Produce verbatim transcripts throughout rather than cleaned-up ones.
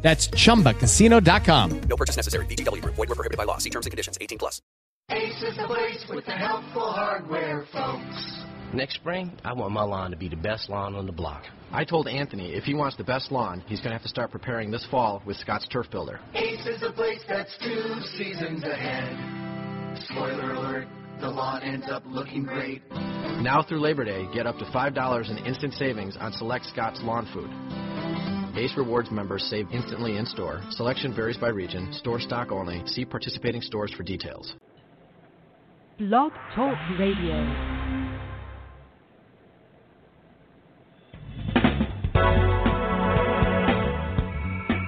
That's chumba casino dot com. No purchase necessary. V G W Group. Void where prohibited by law. See terms and conditions. eighteen plus. Ace is the place with the helpful hardware, folks. Next spring, I want my lawn to be the best lawn on the block. I told Anthony if he wants the best lawn, he's going to have to start preparing this fall with Scott's Turf Builder. Ace is the place that's two seasons ahead. Spoiler alert. The lawn ends up looking great. Now through Labor Day, get up to five dollars in instant savings on select Scott's lawn food. Ace Rewards members save instantly in-store. Selection varies by region. Store stock only. See participating stores for details. Blog Talk Radio.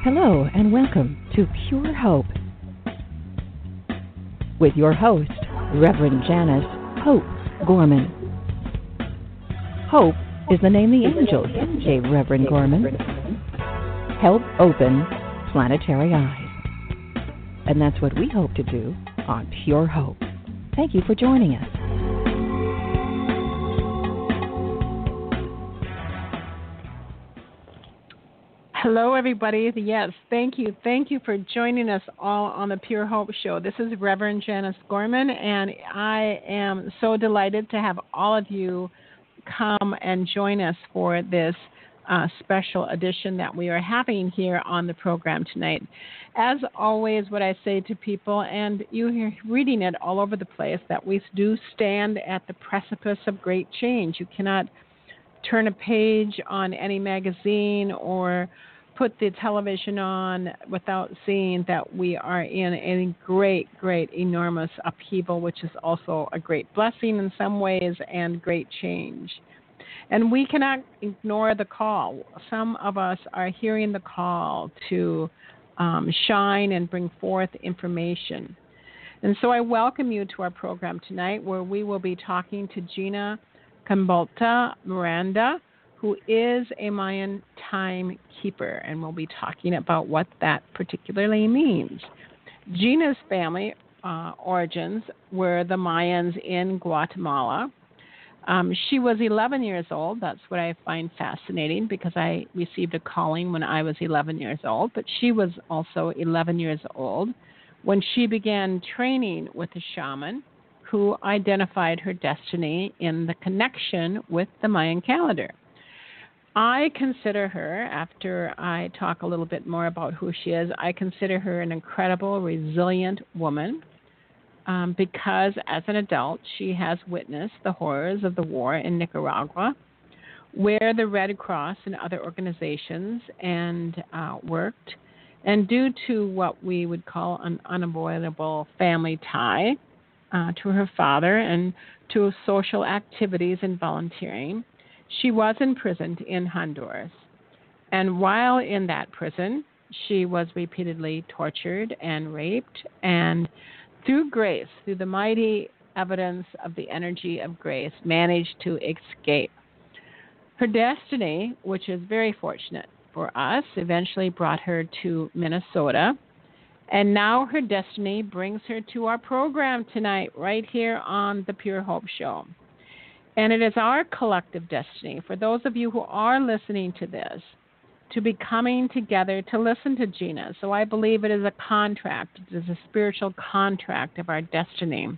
Hello and welcome to Pure Hope with your host, Reverend Janice Hope Gorman. Hope is the name the angels gave Reverend Gorman. Help open planetary eyes. And that's what we hope to do on Pure Hope. Thank you for joining us. Hello, everybody. Yes, thank you. Thank you for joining us all on the Pure Hope Show. This is Reverend Janice Gorman, and I am so delighted to have all of you come and join us for this Uh, special edition that we are having here on the program tonight. As always, what I say to people, and you're reading it all over the place, that we do stand at the precipice of great change. You cannot turn a page on any magazine or put the television on without seeing that we are in a great, great, enormous upheaval, which is also a great blessing in some ways and great change. And we cannot ignore the call. Some of us are hearing the call to um, shine and bring forth information. And so I welcome you to our program tonight, where we will be talking to Gina Canek Miranda, who is a Mayan timekeeper, and we'll be talking about what that particularly means. Gina's family uh, origins were the Mayans in Guatemala. Um, she was eleven years old. That's what I find fascinating, because I received a calling when I was eleven years old, but she was also eleven years old when she began training with a shaman who identified her destiny in the connection with the Mayan calendar. I consider her, after I talk a little bit more about who she is, I consider her an incredible, resilient woman. Um, because as an adult, she has witnessed the horrors of the war in Nicaragua, where the Red Cross and other organizations and uh, worked. And due to what we would call an unavoidable family tie uh, to her father and to social activities and volunteering, she was imprisoned in Honduras. And while in that prison, she was repeatedly tortured and raped, and through grace, through the mighty evidence of the energy of grace, managed to escape. Her destiny, which is very fortunate for us, eventually brought her to Minnesota. And now her destiny brings her to our program tonight, right here on the Pure Hope Show. And it is our collective destiny, for those of you who are listening to this, to be coming together to listen to Gina. So I believe it is a contract. It is a spiritual contract of our destiny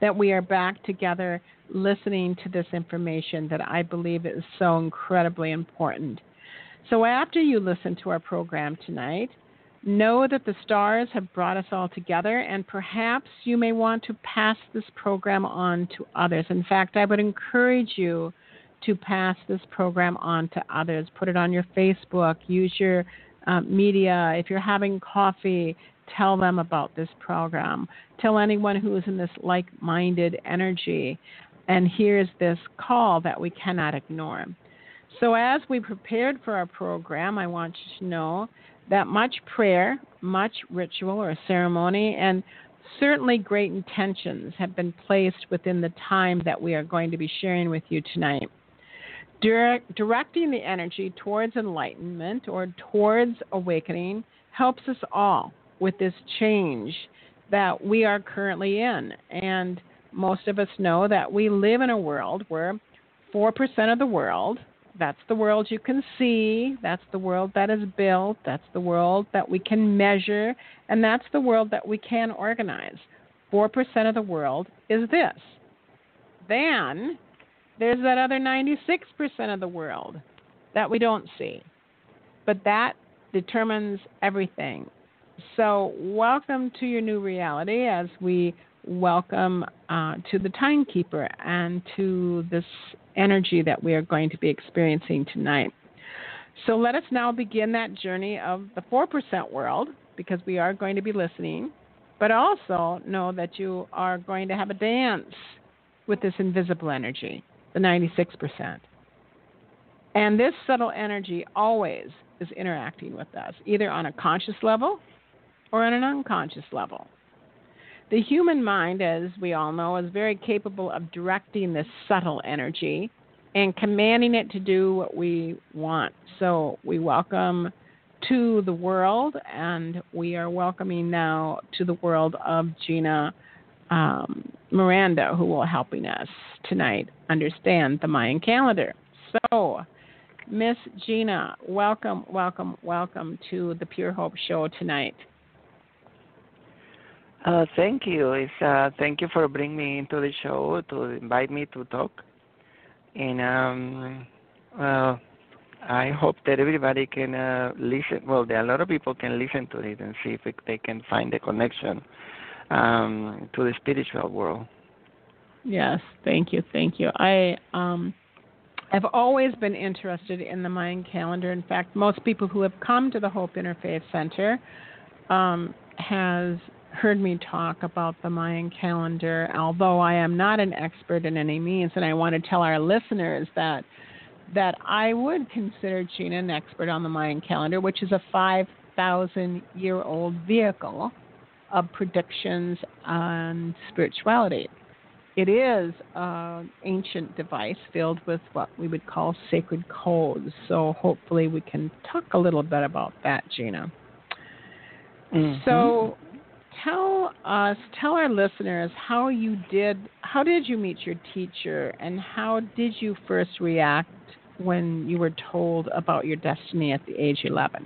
that we are back together listening to this information that I believe is so incredibly important. So after you listen to our program tonight, know that the stars have brought us all together, and perhaps you may want to pass this program on to others. In fact, I would encourage you to pass this program on to others. Put it on your Facebook. Use your uh, media. If you're having coffee, tell them about this program. Tell anyone who is in this like-minded energy and hears this call that we cannot ignore. So as we prepared for our program, I want you to know that much prayer, much ritual or ceremony, and certainly great intentions have been placed within the time that we are going to be sharing with you tonight. Direct, directing the energy towards enlightenment or towards awakening helps us all with this change that we are currently in. And most of us know that we live in a world where four percent of the world, that's the world you can see, that's the world that is built, that's the world that we can measure, and that's the world that we can organize. four percent of the world is this. Then there's that other ninety-six percent of the world that we don't see. But that determines everything. So welcome to your new reality as we welcome uh, to the timekeeper and to this energy that we are going to be experiencing tonight. So let us now begin that journey of the four percent world, because we are going to be listening, but also know that you are going to have a dance with this invisible energy, the ninety-six percent. And this subtle energy always is interacting with us, either on a conscious level or on an unconscious level. The human mind, as we all know, is very capable of directing this subtle energy and commanding it to do what we want. So we welcome to the world, and we are welcoming now to the world of Gina um, Miranda, who will helping us tonight understand the Mayan calendar. So, Miss Gina, welcome, welcome, welcome to the Pure Hope Show tonight. Uh, thank you. It's, uh, thank you for bringing me into the show, to invite me to talk. And um, uh, I hope that everybody can uh, listen. Well, there are a lot of people can listen to it and see if it, they can find the connection um, to the spiritual world. Yes, thank you, thank you. I, um, I've always been interested in the Mayan calendar. In fact, most people who have come to the Hope Interfaith Center um, has... heard me talk about the Mayan calendar, although I am not an expert in any means, and I want to tell our listeners that that I would consider Gina an expert on the Mayan calendar, which is a five thousand year old vehicle of predictions on spirituality. It is an ancient device filled with what we would call sacred codes, so hopefully we can talk a little bit about that, Gina. Mm-hmm. So Tell us, tell our listeners how you did, how did you meet your teacher, and how did you first react when you were told about your destiny at the age eleven?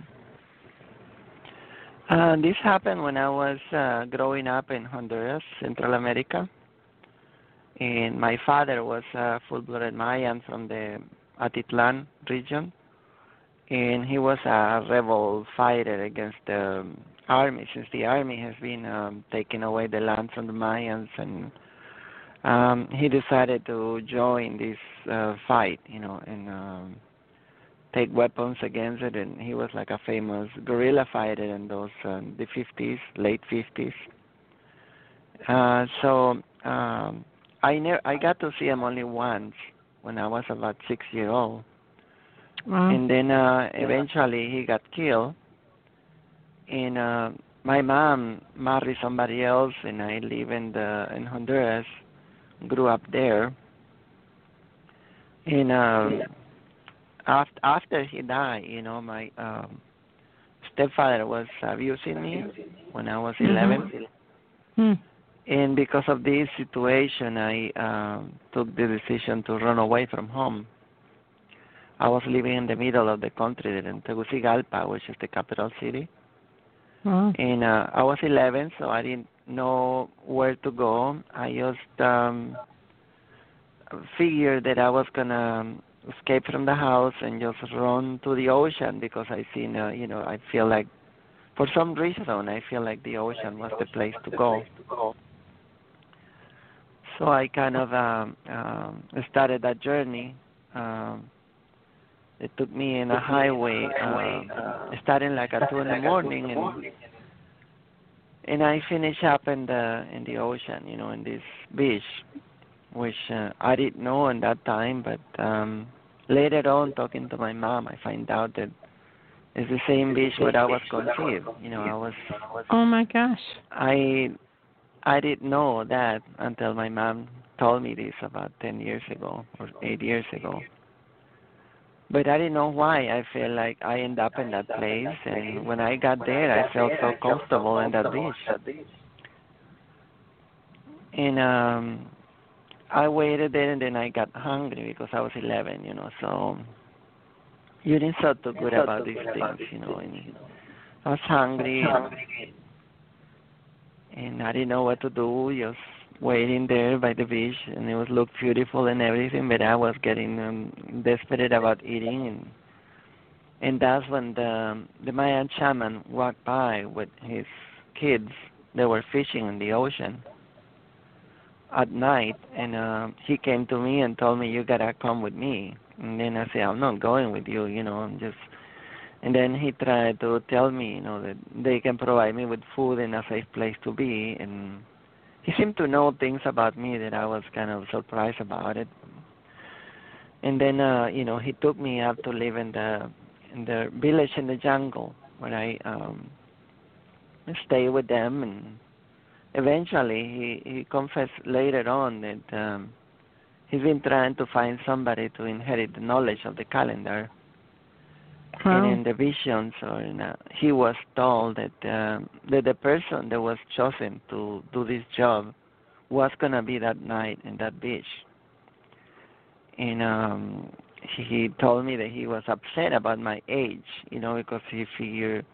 Uh, this happened when I was uh, growing up in Honduras, Central America. And my father was a full-blooded Mayan from the Atitlan region. And he was a rebel fighter against the army, since the army has been um, taking away the land from the Mayans, and um, he decided to join this uh, fight, you know, and um, take weapons against it. And he was like a famous guerrilla fighter in those um, the fifties, late fifties. Uh, so um, I ne- I got to see him only once when I was about six years old, wow. and then uh, eventually he got killed. And uh, my mom married somebody else, and I live in the in Honduras, grew up there. And um, after after he died, you know, my um, stepfather was abusing me when I was eleven. Mm-hmm. And because of this situation, I um, took the decision to run away from home. I was living in the middle of the country, in Tegucigalpa, which is the capital city. Oh. And uh, I was eleven, so I didn't know where to go. I just um, figured that I was going to escape from the house and just run to the ocean, because I seen, uh, you know, I feel like, for some reason, I feel like the ocean was the place to go. So I kind of um, um, started that journey. Um, It took me in a highway, uh, starting like at two in the morning, and and I finished up in the in the ocean, you know, in this beach, which uh, I didn't know at that time. But um, later on, talking to my mom, I find out that it's the same beach where I was conceived. You know, I was. Oh my gosh. I I didn't know that until my mom told me this about ten years ago or eight years ago. But I didn't know why. I feel like I end up in that place, and when I got there, I felt so comfortable in that beach. And um, I waited there, and then I got hungry because I was eleven, you know, so you didn't feel too good about these things, you know, and I was hungry, and, and I didn't know what to do, just waiting there by the beach, and it was looked beautiful and everything, but I was getting um, desperate about eating, and and that's when the the Mayan shaman walked by with his kids. They were fishing in the ocean at night, and uh, he came to me and told me, "You gotta come with me." And then I said, "I'm not going with you, you know, I'm just." And then he tried to tell me, you know, that they can provide me with food and a safe place to be, and he seemed to know things about me that I was kind of surprised about it. And then, uh, you know, he took me up to live in the in the village in the jungle, where I um, stayed with them. And eventually, he, he confessed later on that um, he's been trying to find somebody to inherit the knowledge of the calendar. Wow. And in the visions, or in a, he was told that um, that the person that was chosen to do this job was gonna be that night in that beach. And um, he told me that he was upset about my age, you know, because he figured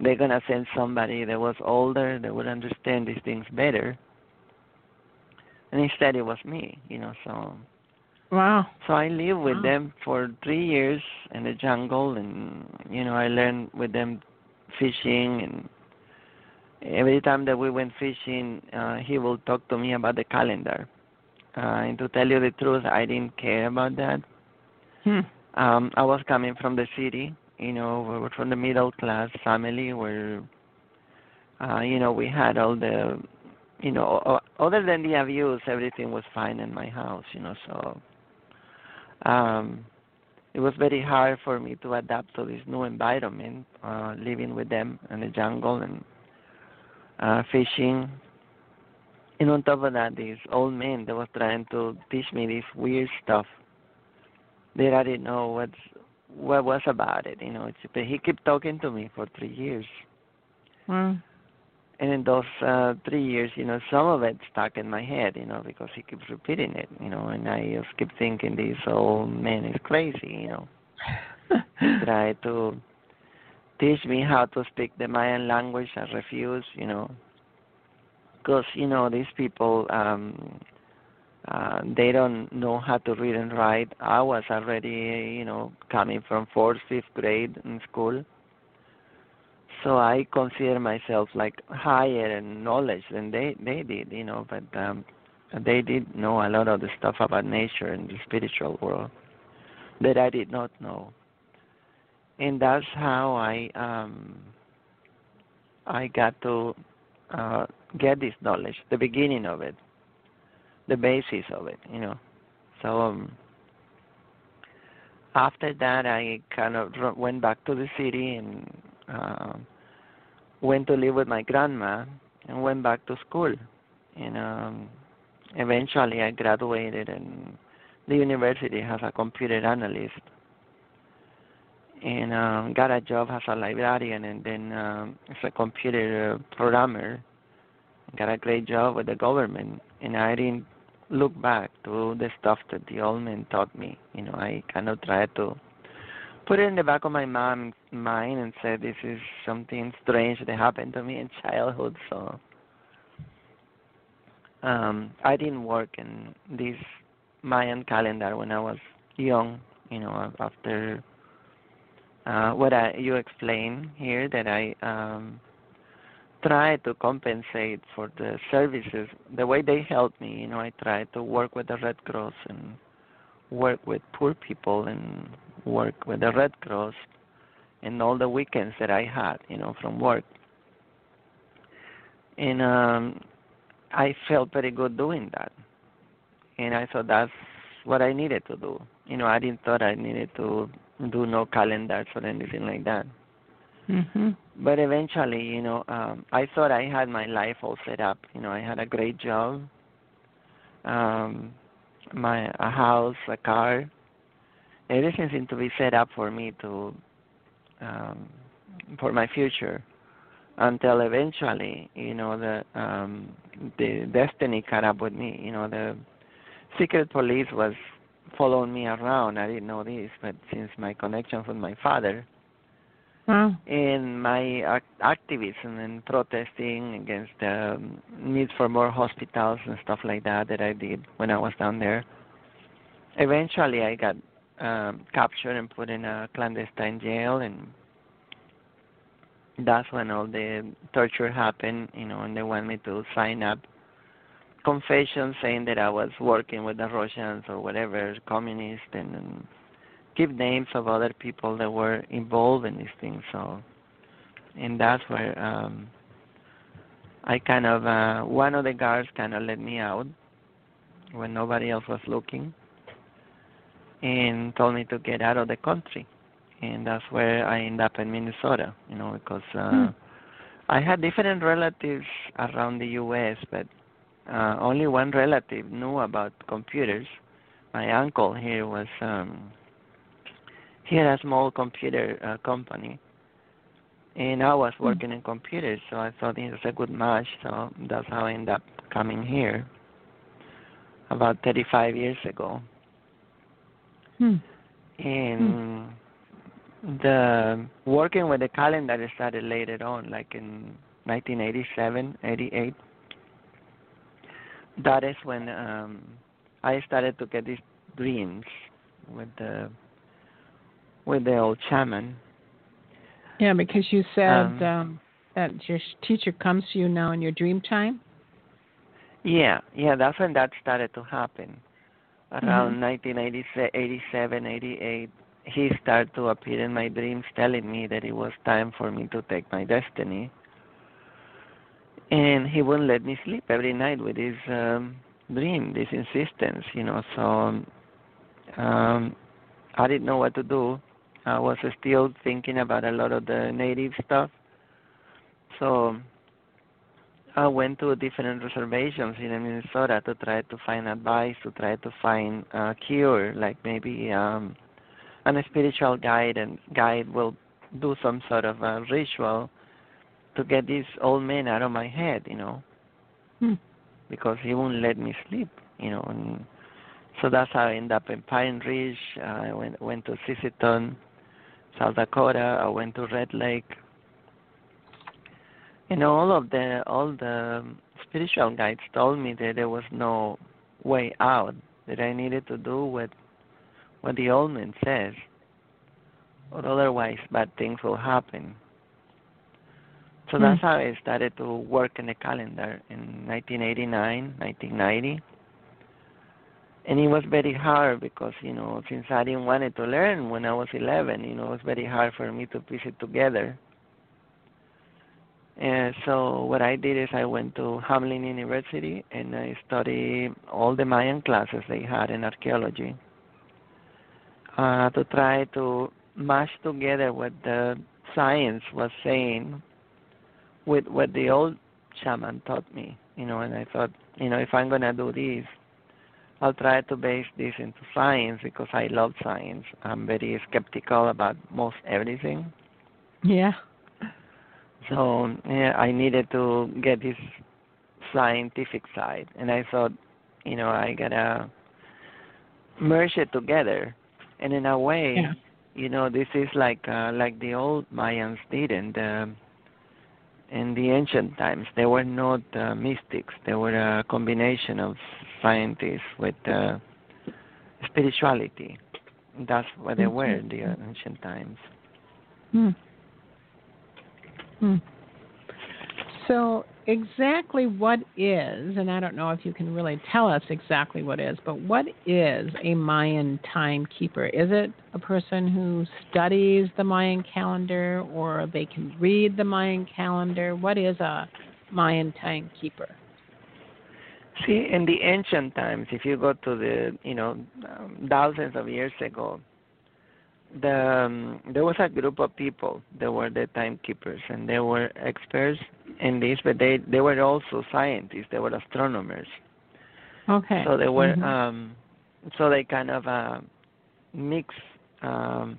they're gonna send somebody that was older, that would understand these things better. And instead, it was me, you know, so. Wow. So I lived with wow. them for three years in the jungle, and, you know, I learned with them fishing, and every time that we went fishing, uh, he will talk to me about the calendar. Uh, and to tell you the truth, I didn't care about that. Hmm. Um, I was coming from the city, you know, we were from the middle-class family where, uh, you know, we had all the, you know, other than the abuse, everything was fine in my house, you know, so. Um, it was very hard for me to adapt to this new environment, uh, living with them in the jungle and uh, fishing. And on top of that, this old man that was trying to teach me this weird stuff that I didn't know what's, what was about it, you know. It's, but he kept talking to me for three years. Mm. And in those uh, three years, you know, some of it stuck in my head, you know, because he keeps repeating it, you know, and I just keep thinking this old man is crazy, you know. He tried to teach me how to speak the Mayan language. I refused, you know, because, you know, these people, um, uh, they don't know how to read and write. I was already, you know, coming from fourth, fifth grade in school. So I consider myself like higher in knowledge than they, they did, you know, but um, they did know a lot of the stuff about nature and the spiritual world that I did not know. And that's how I um, I got to uh, get this knowledge, the beginning of it, the basis of it, you know. So um, after that, I kind of went back to the city and Uh, went to live with my grandma and went back to school. And um, eventually I graduated, and the university has a computer analyst, and um, got a job as a librarian, and then um, as a computer programmer, got a great job with the government. And I didn't look back to the stuff that the old man taught me. You know, I kind of tried to put it in the back of my mom's mind and said, this is something strange that happened to me in childhood. So um, I didn't work in this Mayan calendar when I was young, you know, after uh, what I, you explained here, that I um, tried to compensate for the services, the way they helped me. You know, I tried to work with the Red Cross and work with poor people and work with the Red Cross and all the weekends that I had, you know, from work. And um, I felt pretty good doing that. And I thought that's what I needed to do. You know, I didn't thought I needed to do no calendars or anything like that. Mm-hmm. But eventually, you know, um, I thought I had my life all set up. You know, I had a great job, um, my a house, a car. Everything seemed to be set up for me to, um, for my future, until eventually, you know, the um, the destiny caught up with me. You know, the secret police was following me around. I didn't know this, but since my connection with my father. Wow. And my activism and protesting against the um, need for more hospitals and stuff like that that I did when I was down there. Eventually I got um, captured and put in a clandestine jail, and that's when all the torture happened, you know, and they wanted me to sign up confession saying that I was working with the Russians or whatever, communists, and, and give names of other people that were involved in these things. So, and that's where um, I kind of, uh, one of the guards kind of let me out when nobody else was looking and told me to get out of the country. And that's where I ended up in Minnesota, you know, because uh, hmm. I had different relatives around the U S, but uh, only one relative knew about computers. My uncle here was... Um, He had a small computer uh, company, and I was working mm-hmm. in computers, so I thought it was a good match, so that's how I ended up coming here about thirty-five years ago. Mm-hmm. And mm-hmm. the working with the calendar started later on, like in nineteen eighty-seven, eighty-eight. That is when um, I started to get these dreams with the... with the old shaman. Yeah, because you said um, um, that your teacher comes to you now in your dream time? Yeah, yeah, that's when that started to happen. Around mm-hmm. nineteen eighty-seven, eighty-eight, he started to appear in my dreams telling me that it was time for me to take my destiny. And he wouldn't let me sleep every night with his um, dream, this insistence, you know. So um, I didn't know what to do. I was still thinking about a lot of the native stuff. So I went to different reservations in Minnesota to try to find advice, to try to find a cure, like maybe um, a spiritual guide, and guide will do some sort of a ritual to get this old man out of my head, you know, hmm. because he won't let me sleep, you know, and so that's how I ended up in Pine Ridge. Uh, I went, went to Sisseton, South Dakota. I went to Red Lake. You know, all of the all the spiritual guides told me that there was no way out, that I needed to do what what the old man says, or otherwise bad things will happen. So mm. that's how I started to work in the calendar in nineteen eighty-nine, nineteen ninety. And it was very hard because, you know, since I didn't want it to learn when I was eleven, you know, it was very hard for me to piece it together. And so what I did is I went to Hamlin University and I studied all the Mayan classes they had in archaeology uh, to try to mash together what the science was saying with what the old shaman taught me, you know, and I thought, you know, if I'm going to do this, I'll try to base this into science because I love science. I'm very skeptical about most everything. Yeah. So yeah, I needed to get this scientific side. And I thought, you know, I got to merge it together. And in a way, yeah. you know, this is like uh, like the old Mayans did in the, in the ancient times. They were not uh, mystics. They were a combination of scientists with uh, spirituality. That's what they were in the ancient times. Hmm. Hmm. So exactly what is, and I don't know if you can really tell us exactly what is, but what is a Mayan timekeeper? Is it a person who studies the Mayan calendar, or they can read the Mayan calendar? What is a Mayan timekeeper? See, in the ancient times, if you go to the, you know, um, thousands of years ago, the um, there was a group of people that were the timekeepers, and they were experts in this, but they, they were also scientists. They were astronomers. Okay. So they were mm-hmm. um, so they kind of uh, mixed um,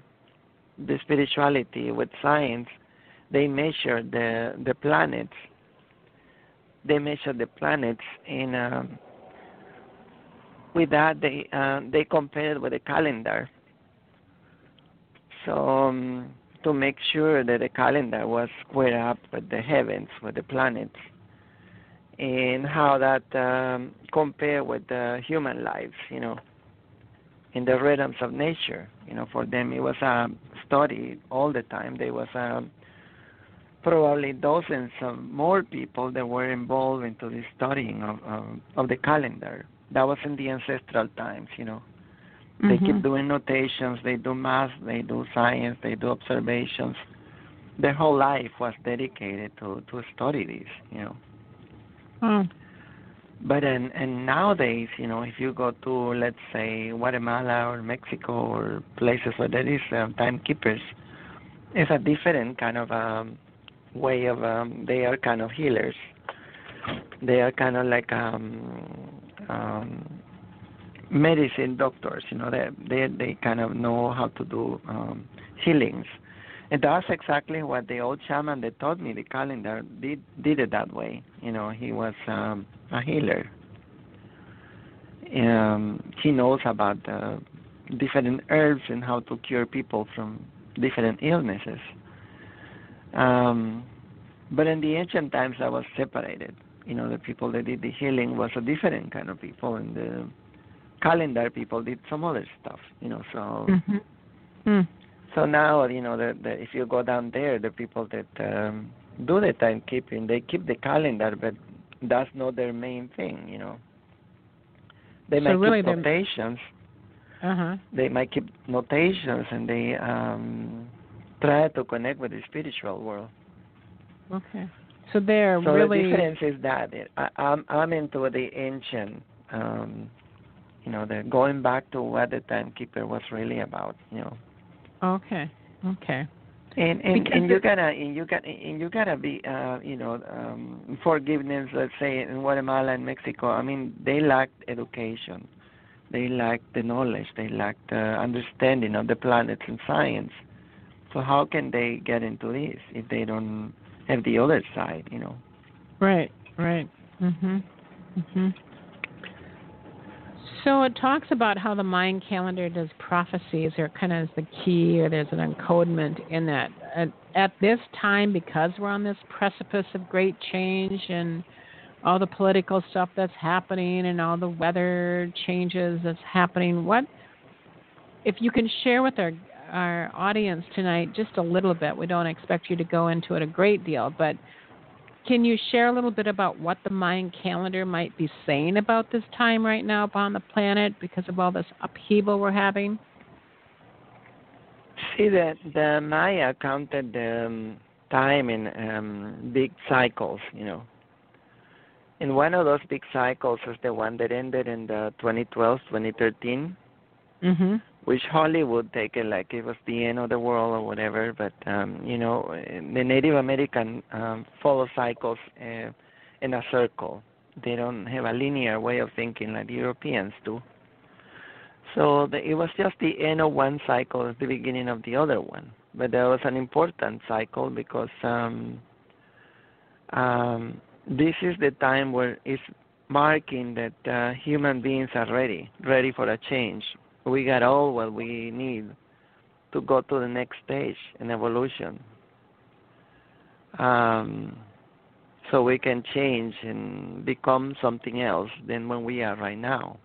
the spirituality with science. They measured the the planets. They measured the planets in. Um, with that, they uh, they compared with the calendar. So um, to make sure that the calendar was square up with the heavens, with the planets, and how that um, compared with the human lives, you know, in the realms of nature. You know, for them it was a study all the time. There was um, probably dozens of more people that were involved into the studying of, of, of the calendar. That was in the ancestral times, you know. They mm-hmm. keep doing notations, they do math, they do science, they do observations. Their whole life was dedicated to, to study this, you know. Mm. But and and nowadays, you know, if you go to, let's say, Guatemala or Mexico or places where there is um, timekeepers, it's a different kind of um, way of, um, they are kind of healers. They are kind of like... Um, um, medicine doctors, you know, they, they they kind of know how to do um, healings. And that's exactly what the old shaman that taught me the calendar did did it that way. You know, he was um, a healer. Um, he knows about uh, different herbs and how to cure people from different illnesses. Um, but in the ancient times, that was separated. You know, the people that did the healing was a different kind of people, and the calendar people did some other stuff, you know. So, mm-hmm. mm. so now, you know, the, the, if you go down there, the people that um, do the timekeeping, they keep the calendar, but that's not their main thing, you know. They so might really keep notations. Uh-huh. They might keep notations, and they um, try to connect with the spiritual world. Okay. So they're so really. So the difference is that I, I'm I'm into the ancient. Um, You know, they're going back to what the timekeeper was really about. You know. Okay. Okay. And and, and you gotta and you got and you gotta be uh, you know um, forgiveness. Let's say in Guatemala and Mexico, I mean, they lacked education, they lacked the knowledge, they lacked the understanding of the planets and science. So how can they get into this if they don't have the other side? You know. Right. Right. Mhm. Mhm. So it talks about how the Mayan calendar does prophecies, or kind of is the key, or there's an encodement in that. At, at this time, because we're on this precipice of great change and all the political stuff that's happening and all the weather changes that's happening, what, if you can share with our our audience tonight just a little bit, we don't expect you to go into it a great deal, but can you share a little bit about what the Mayan calendar might be saying about this time right now upon the planet because of all this upheaval we're having? See, the, the Maya counted the um, time in um, big cycles, you know. And one of those big cycles is the one that ended in the twenty twelve, twenty thirteen, mm-hmm. which Hollywood take it like it was the end of the world or whatever, but, um, you know, the Native American um, follow cycles uh, in a circle. They don't have a linear way of thinking like the Europeans do. So the, it was just the end of one cycle at the beginning of the other one. But there was an important cycle because um, um, this is the time where it's marking that uh, human beings are ready, ready for a change. We got all what we need to go to the next stage in evolution. Um, so we can change and become something else than when we are right now.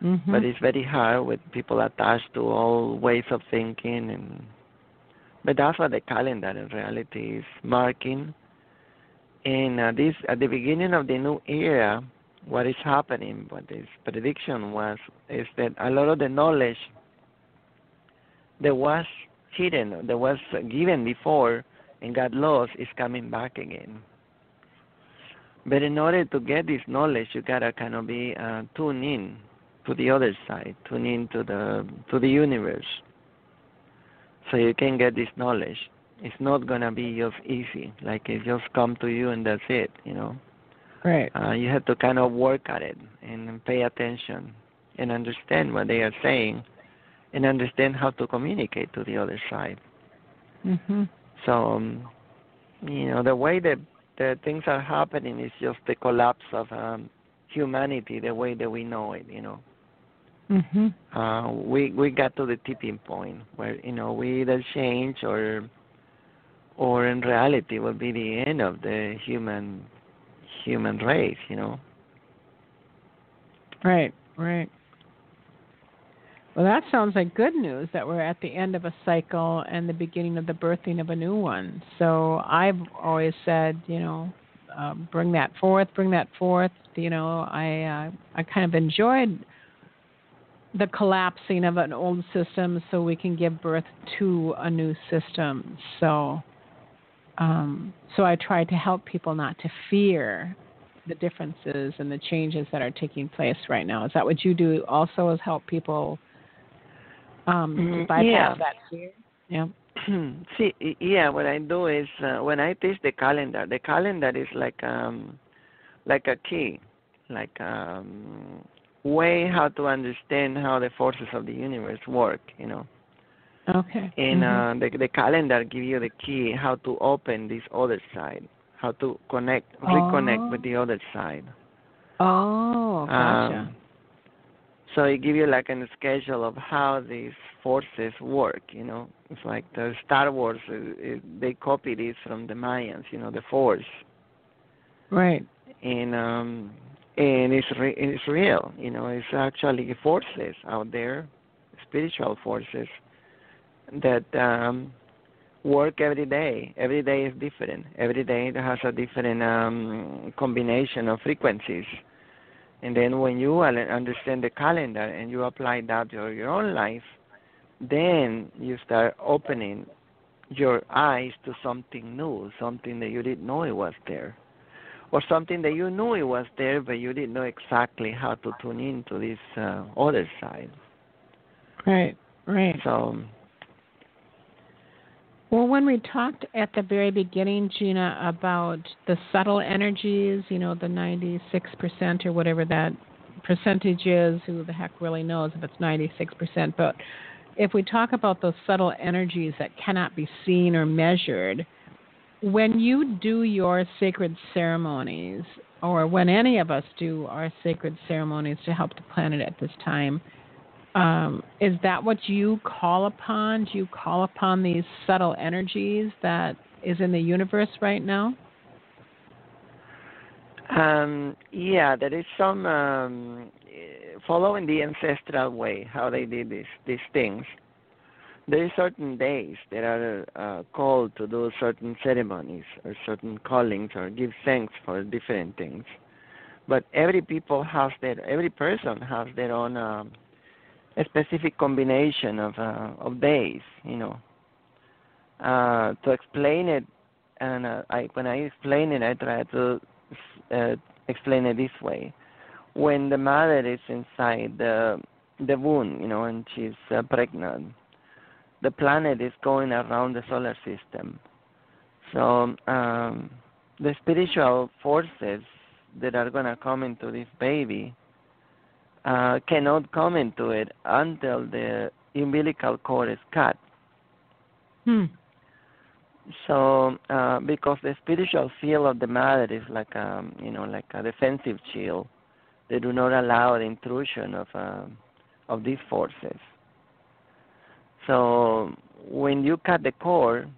Mm-hmm. But it's very hard with people attached to all ways of thinking. And but that's what the calendar in reality is marking. And uh, this, at the beginning of the new era, what is happening, what this prediction was, is that a lot of the knowledge that was hidden, that was given before and got lost, is coming back again. But in order to get this knowledge, you gotta kind of be uh, tuned in to the other side, tuned in to the to the universe, so you can get this knowledge. It's not going to be just easy. Like, it just come to you and that's it, you know. Right. Uh, you have to kind of work at it and pay attention and understand what they are saying and understand how to communicate to the other side. Mm-hmm. So, um, you know, the way that the things are happening is just the collapse of um, humanity, the way that we know it, you know. Mm-hmm. Uh, we we got to the tipping point where, you know, we either change or or in reality will be the end of the human human race, you know. Right, right. Well, that sounds like good news that we're at the end of a cycle and the beginning of the birthing of a new one. So I've always said, you know, uh, bring that forth, bring that forth. You know, I uh, I kind of enjoyed the collapsing of an old system so we can give birth to a new system. So um, so I try to help people not to fear the differences and the changes that are taking place right now. Is that what you do also, is help people um, to bypass yeah. that fear? Yeah. See, yeah, what I do is uh, when I teach the calendar, the calendar is like um, like a key, like um way how to understand how the forces of the universe work, you know. Okay. And mm-hmm. uh, the, the calendar gives you the key how to open this other side, how to connect, oh. reconnect with the other side. Oh, gotcha. Um, so it gives you like a schedule of how these forces work, you know. It's like the Star Wars, it, it, they copied this from the Mayans, you know, the force. Right. And, um, And it's, re- it's real, you know, it's actually forces out there, spiritual forces that um, work every day. Every day is different. Every day it has a different um, combination of frequencies. And then when you understand the calendar and you apply that to your own life, then you start opening your eyes to something new, something that you didn't know it was there. Or something that you knew it was there, but you didn't know exactly how to tune into this uh, other side. Right, right. So, well, when we talked at the very beginning, Gina, about the subtle energies, you know, the ninety-six percent or whatever that percentage is, who the heck really knows if it's ninety-six percent, but if we talk about those subtle energies that cannot be seen or measured, when you do your sacred ceremonies, or when any of us do our sacred ceremonies to help the planet at this time, um, is that what you call upon? Do you call upon these subtle energies that is in the universe right now? Um, yeah, there is some um, following the ancestral way, how they did this, these things. There are certain days that are uh, called to do certain ceremonies or certain callings or give thanks for different things. But every people has their, every person has their own uh, a specific combination of uh, of days, you know. Uh, to explain it, and uh, I, when I explain it, I try to uh, explain it this way: when the mother is inside the the womb, you know, and she's uh, pregnant. The planet is going around the solar system. So um, the spiritual forces that are going to come into this baby uh, cannot come into it until the umbilical cord is cut. Hmm. So uh, because the spiritual field of the mother is like a, you know, like a defensive shield, they do not allow the intrusion of uh, of these forces. So when you cut the cord,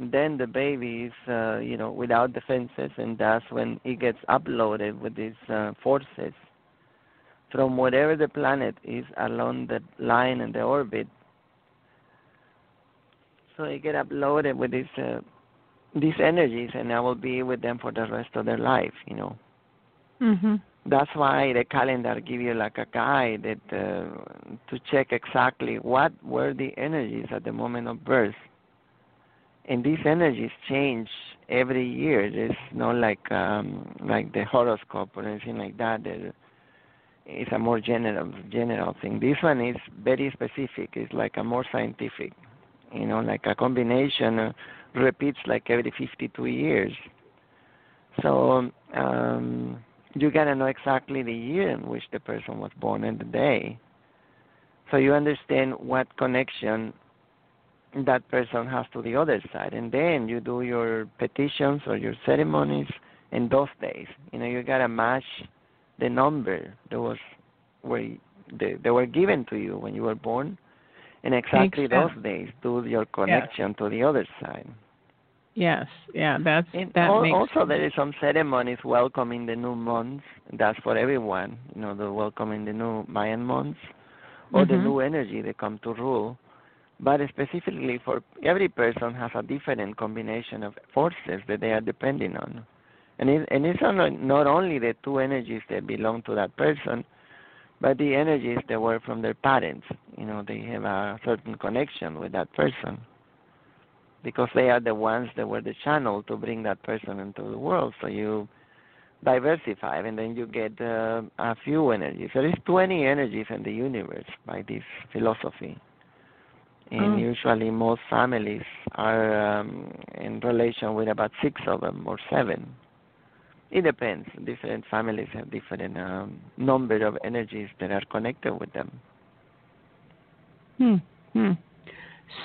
then the baby is, uh, you know, without defenses, and that's when it gets uploaded with these uh, forces from whatever the planet is along the line and the orbit. So it gets uploaded with these uh, these energies, and I will be with them for the rest of their life, you know. Mm-hmm. That's why the calendar gives you like a guide that, uh, to check exactly what were the energies at the moment of birth. And these energies change every year. It's not like um, like the horoscope or anything like that. It's a more general general thing. This one is very specific. It's like a more scientific. you know, like a combination uh, repeats like every fifty-two years. So um, you got to know exactly the year in which the person was born and the day. So you understand what connection that person has to the other side. And then you do your petitions or your ceremonies in those days. You know, you got to match the number that was where they, they were given to you when you were born. And exactly those days, do your connection yes. to the other side. Yes, yeah, that's, and that al- makes also sense. There is some ceremonies welcoming the new months. That's for everyone, you know, the welcoming the new Mayan months or mm-hmm. the new energy they come to rule. But specifically for every person has a different combination of forces that they are depending on. And, it, and it's not only the two energies that belong to that person, but the energies that were from their parents. You know, they have a certain connection with that person because they are the ones that were the channel to bring that person into the world. So you diversify, and then you get uh, a few energies. There is twenty energies in the universe by this philosophy. And oh. usually most families are um, in relation with about six of them or seven. It depends. Different families have different um, number of energies that are connected with them. Hmm. hmm.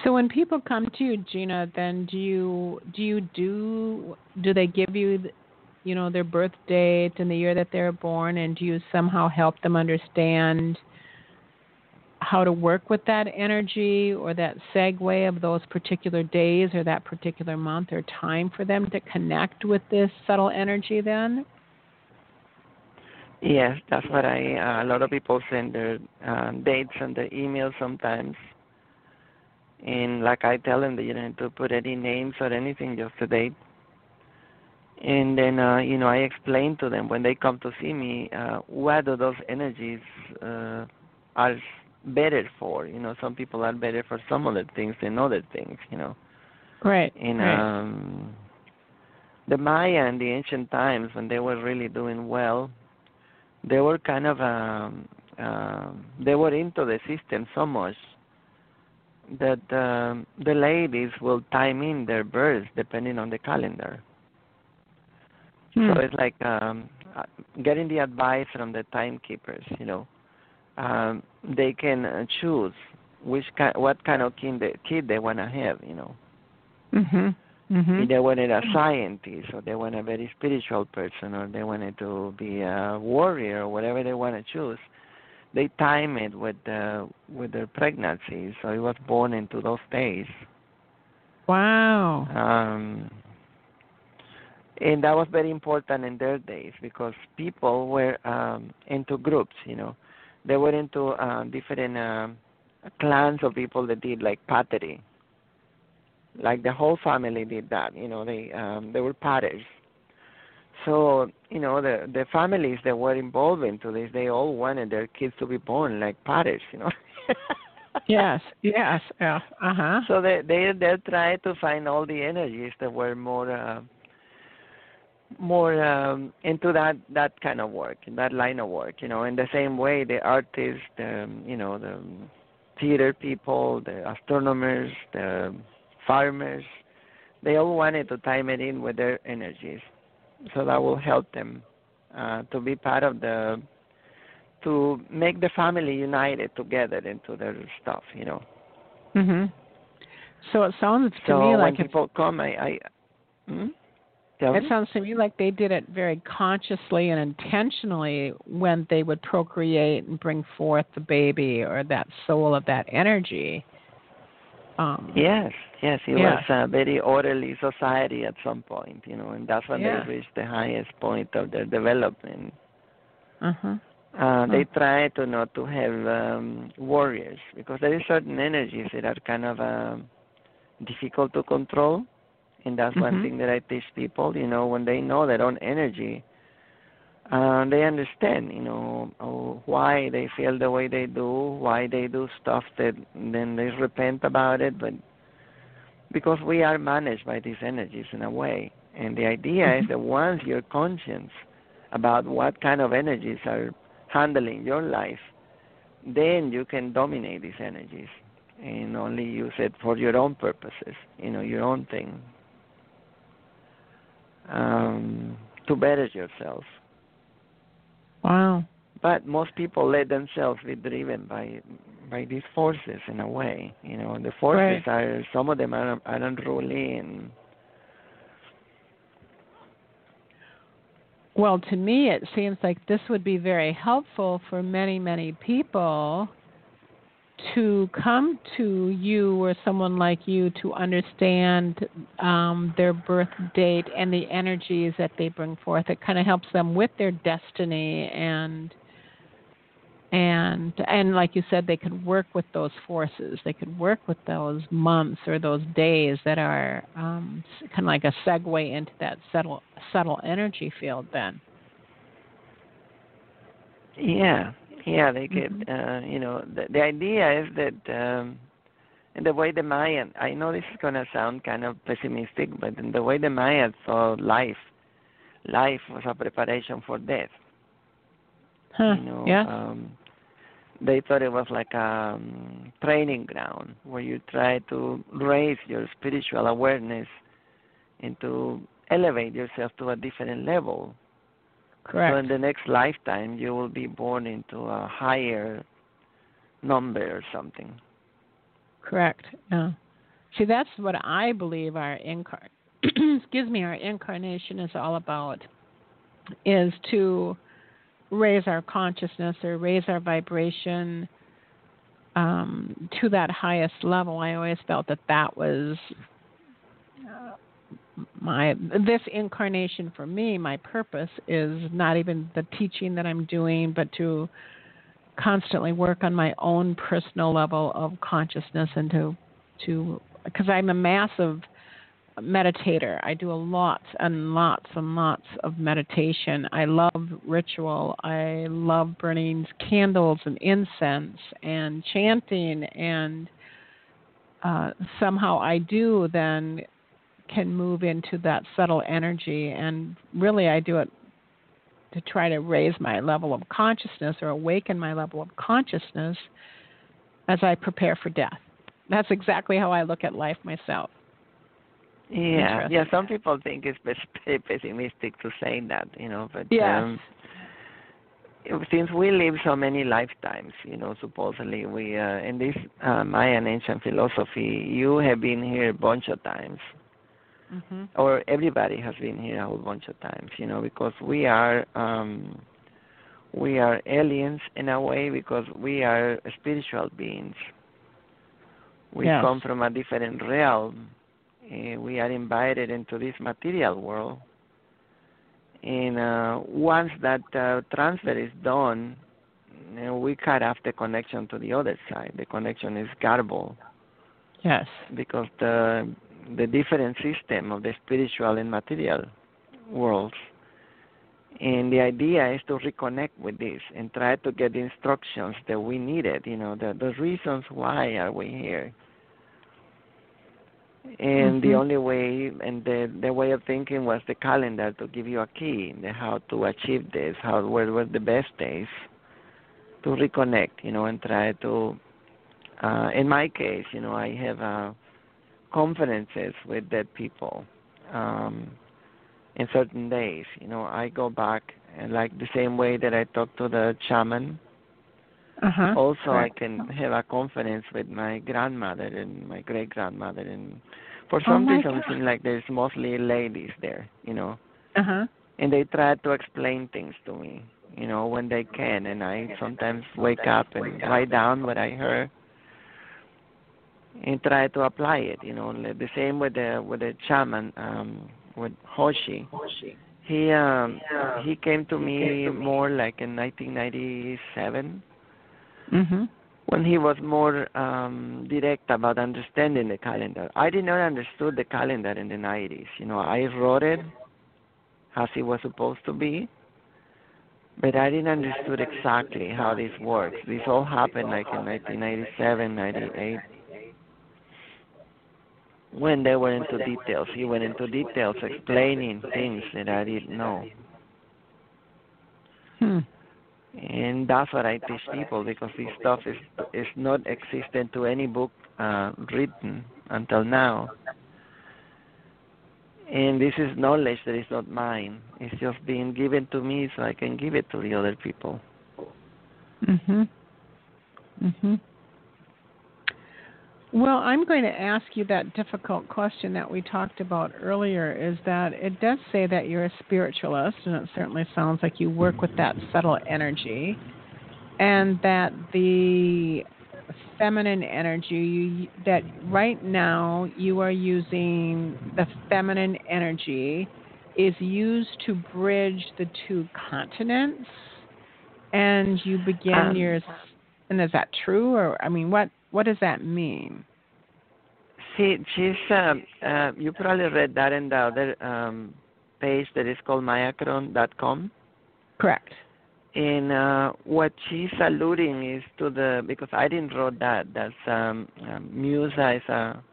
So when people come to you, Gina, then do you do you do do they give you, you know, their birth date and the year that they're born, and do you somehow help them understand how to work with that energy or that segue of those particular days or that particular month or time for them to connect with this subtle energy then? Yes, that's what I, uh, a lot of people send their uh, dates and their emails sometimes. And like I tell them, you don't have to put any names or anything, just a date. And then, uh, you know, I explain to them when they come to see me, uh, what are those energies uh, are better for, you know, some people are better for some other things than other things, you know. Right. And right. Um, the Maya in the ancient times, when they were really doing well, they were kind of, um, uh, they were into the system so much that um, the ladies will time in their births depending on the calendar. Hmm. So it's like um, getting the advice from the timekeepers, you know. Um, they can choose which ki- what kind of kid they, kid they want to have, you know. Mm-hmm. Mm-hmm. If they wanted a scientist, or they want a very spiritual person, or they wanted to be a warrior, or whatever they want to choose, they time it with uh, with their pregnancy. So he was born into those days. Wow. Um, and that was very important in their days because people were um, into groups, you know. They were into uh, different uh, clans of people that did, like, pottery. Like, the whole family did that. You know, they um, they were potters. So, you know, the, the families that were involved into this, they all wanted their kids to be born like potters, you know. yes, yes, yeah, uh-huh. So they, they, they tried to find all the energies that were more... Uh, more um, into that, that kind of work, that line of work, you know, in the same way the artists, um, you know, the theater people, the astronomers, the farmers, they all wanted to time it in with their energies. So that will help them uh, to be part of the, to make the family united together into their stuff, you know. Mm-hmm. So it sounds to so me like... So when people it's... come, I... I hmm? It sounds to me like they did it very consciously and intentionally when they would procreate and bring forth the baby or that soul of that energy. Um, yes, yes. It yes. was a very orderly society at some point, you know, and that's when yeah. they reached the highest point of their development. Uh-huh. Uh, they uh-huh. try to not to have um, warriors because there is certain energies that are kind of uh, difficult to control. And that's mm-hmm. one thing that I teach people, you know, when they know their own energy, uh, they understand, you know, oh, why they feel the way they do, why they do stuff that then they repent about it. But because we are managed by these energies in a way. And the idea mm-hmm. is that once your conscience about what kind of energies are handling your life, then you can dominate these energies. and only use it for your own purposes, you know, your own thing, um, to better yourself. Wow. But most people let themselves be driven by by these forces in a way. You know, the forces right. are, some of them are, are unruly. And well, to me, it seems like this would be very helpful for many, many people to come to you or someone like you to understand um, their birth date and the energies that they bring forth. It kind of helps them with their destiny, and and and like you said, they could work with those forces. They could work with those months or those days that are um, kind of like a segue into that subtle, subtle energy field then. Yeah. Yeah, they could, uh, you know, the, the idea is that, um, in the way the Mayan, I know this is going to sound kind of pessimistic, but in the way the Mayan saw life, life was a preparation for death. Huh, you know, yeah. Um, they thought it was like a um, training ground where you try to raise your spiritual awareness and to elevate yourself to a different level. Correct. So in the next lifetime, you will be born into a higher number or something. Correct. Yeah. See, that's what I believe our incar- excuse me, our incarnation is all about, is to raise our consciousness or raise our vibration um, to that highest level. I always felt that that was Uh, My this incarnation for me, my purpose is not even the teaching that I'm doing, but to constantly work on my own personal level of consciousness, and to to because I'm a massive meditator. I do a lot and lots and lots of meditation. I love ritual. I love burning candles and incense and chanting, and uh, somehow I do then. Can move into that subtle energy, and really I do it to try to raise my level of consciousness or awaken my level of consciousness as I prepare for death. That's exactly how I look at life myself. Yeah, yeah. Some people think it's pessimistic to say that, you know, but yes. um, since we live so many lifetimes, you know, supposedly we uh, in this uh, Mayan ancient philosophy, you have been here a bunch of times. Mm-hmm. Or everybody has been here a whole bunch of times, you know, because we are um, we are aliens in a way, because we are spiritual beings. We yes. come from a different realm. And we are invited into this material world. And uh, once that uh, transfer is done, you know, we cut off the connection to the other side. The connection is garbled. Yes. Because the... the different system of the spiritual and material worlds. And the idea is to reconnect with this and try to get the instructions that we needed, you know, the, the reasons why are we here. And mm-hmm. the only way, and the, the way of thinking was the calendar to give you a key, the how to achieve this, how where were the best days to reconnect, you know, and try to, uh, in my case, you know, I have a, conferences with dead people um, in certain days. You know, I go back, and like the same way that I talk to the shaman, uh-huh. also right. I can have a conference with my grandmother and my great-grandmother. And for some oh reason, it seems like there's mostly ladies there, you know. Uh-huh. And they try to explain things to me, you know, when they can. And I sometimes wake up and write down what I heard. And try to apply it, you know. The same with the with the shaman, um, with Hoshi. Hoshi. He um, yeah. he came to he me came to more me. like in nineteen ninety-seven, mm-hmm. when he was more um, direct about understanding the calendar. I did not understood the calendar in the nineties. You know, I wrote it as it was supposed to be, but I didn't understood exactly how this works. This all happened like in nineteen ninety-seven, ninety-eight. When they went into details, he went into details explaining things that I didn't know. Hmm. And that's what I teach people, because this stuff is is not existent to any book uh, written until now. And this is knowledge that is not mine. It's just being given to me so I can give it to the other people. Mm-hmm. Mm-hmm. Well, I'm going to ask you that difficult question that we talked about earlier, is that it does say that you're a spiritualist, and it certainly sounds like you work with that subtle energy, and that the feminine energy, you, that right now you are using the feminine energy, is used to bridge the two continents, and you begin um, your... And is that true? Or, I mean, what, what does that mean? See, she's, uh, uh, you probably read that in the other um, page that is called Mayacron dot com. Correct. And uh, what she's alluding is to the, because I didn't write that, that's um, uh, Musa is a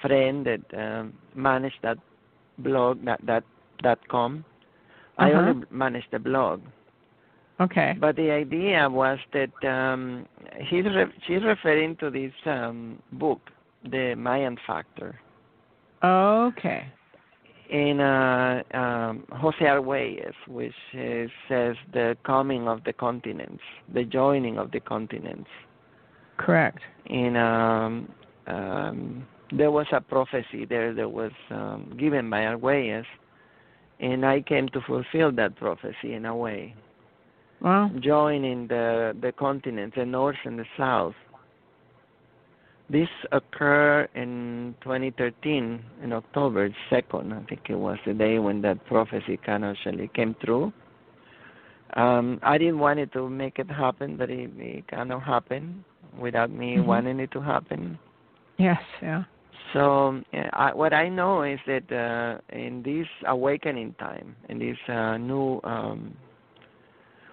friend that um, managed that blog, that, that, dot com. Uh-huh. I only managed the blog. Okay. But the idea was that um, he's re- she's referring to this um, book, The Mayan Factor. Okay. In uh, um, Jose Arguelles, which is, says the coming of the continents, the joining of the continents. Correct. In um, um, there was a prophecy there that was um, given by Arguelles, and I came to fulfill that prophecy in a way. Wow. Joining the, the continents, the north and the south. This occurred in twenty thirteen, in October second, I think it was the day when that prophecy kind of actually came through. Um, I didn't want it to make it happen, but it, it kind of happened without me mm-hmm. wanting it to happen. Yes, yeah. So I, what I know is that uh, in this awakening time, in this uh, new... Um,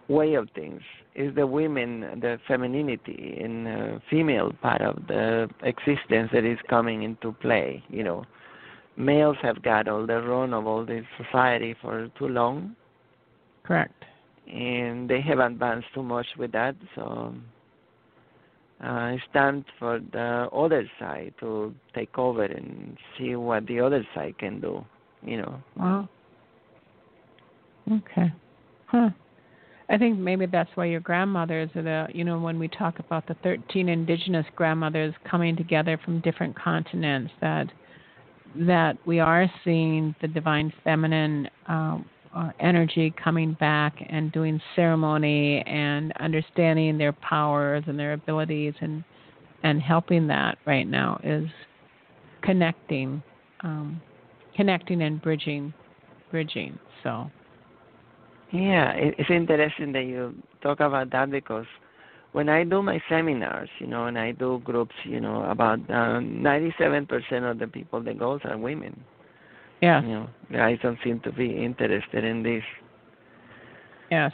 way of things is the women, the femininity and uh, female part of the existence that is coming into play. You know, males have got all the run of all this society for too long. Correct. And they have advanced too much with that, so uh, it's time for the other side to take over and see what the other side can do, you know. Wow. Okay. Huh. I think maybe that's why your grandmothers are the, you know, when we talk about the thirteen indigenous grandmothers coming together from different continents, that that we are seeing the divine feminine uh, uh, energy coming back and doing ceremony and understanding their powers and their abilities, and and helping that right now is connecting, um, connecting and bridging, bridging. So. Yeah, it's interesting that you talk about that, because when I do my seminars, you know, and I do groups, you know, about uh, ninety-seven percent of the people that go are women. Yeah. You know, guys don't seem to be interested in this. Yes.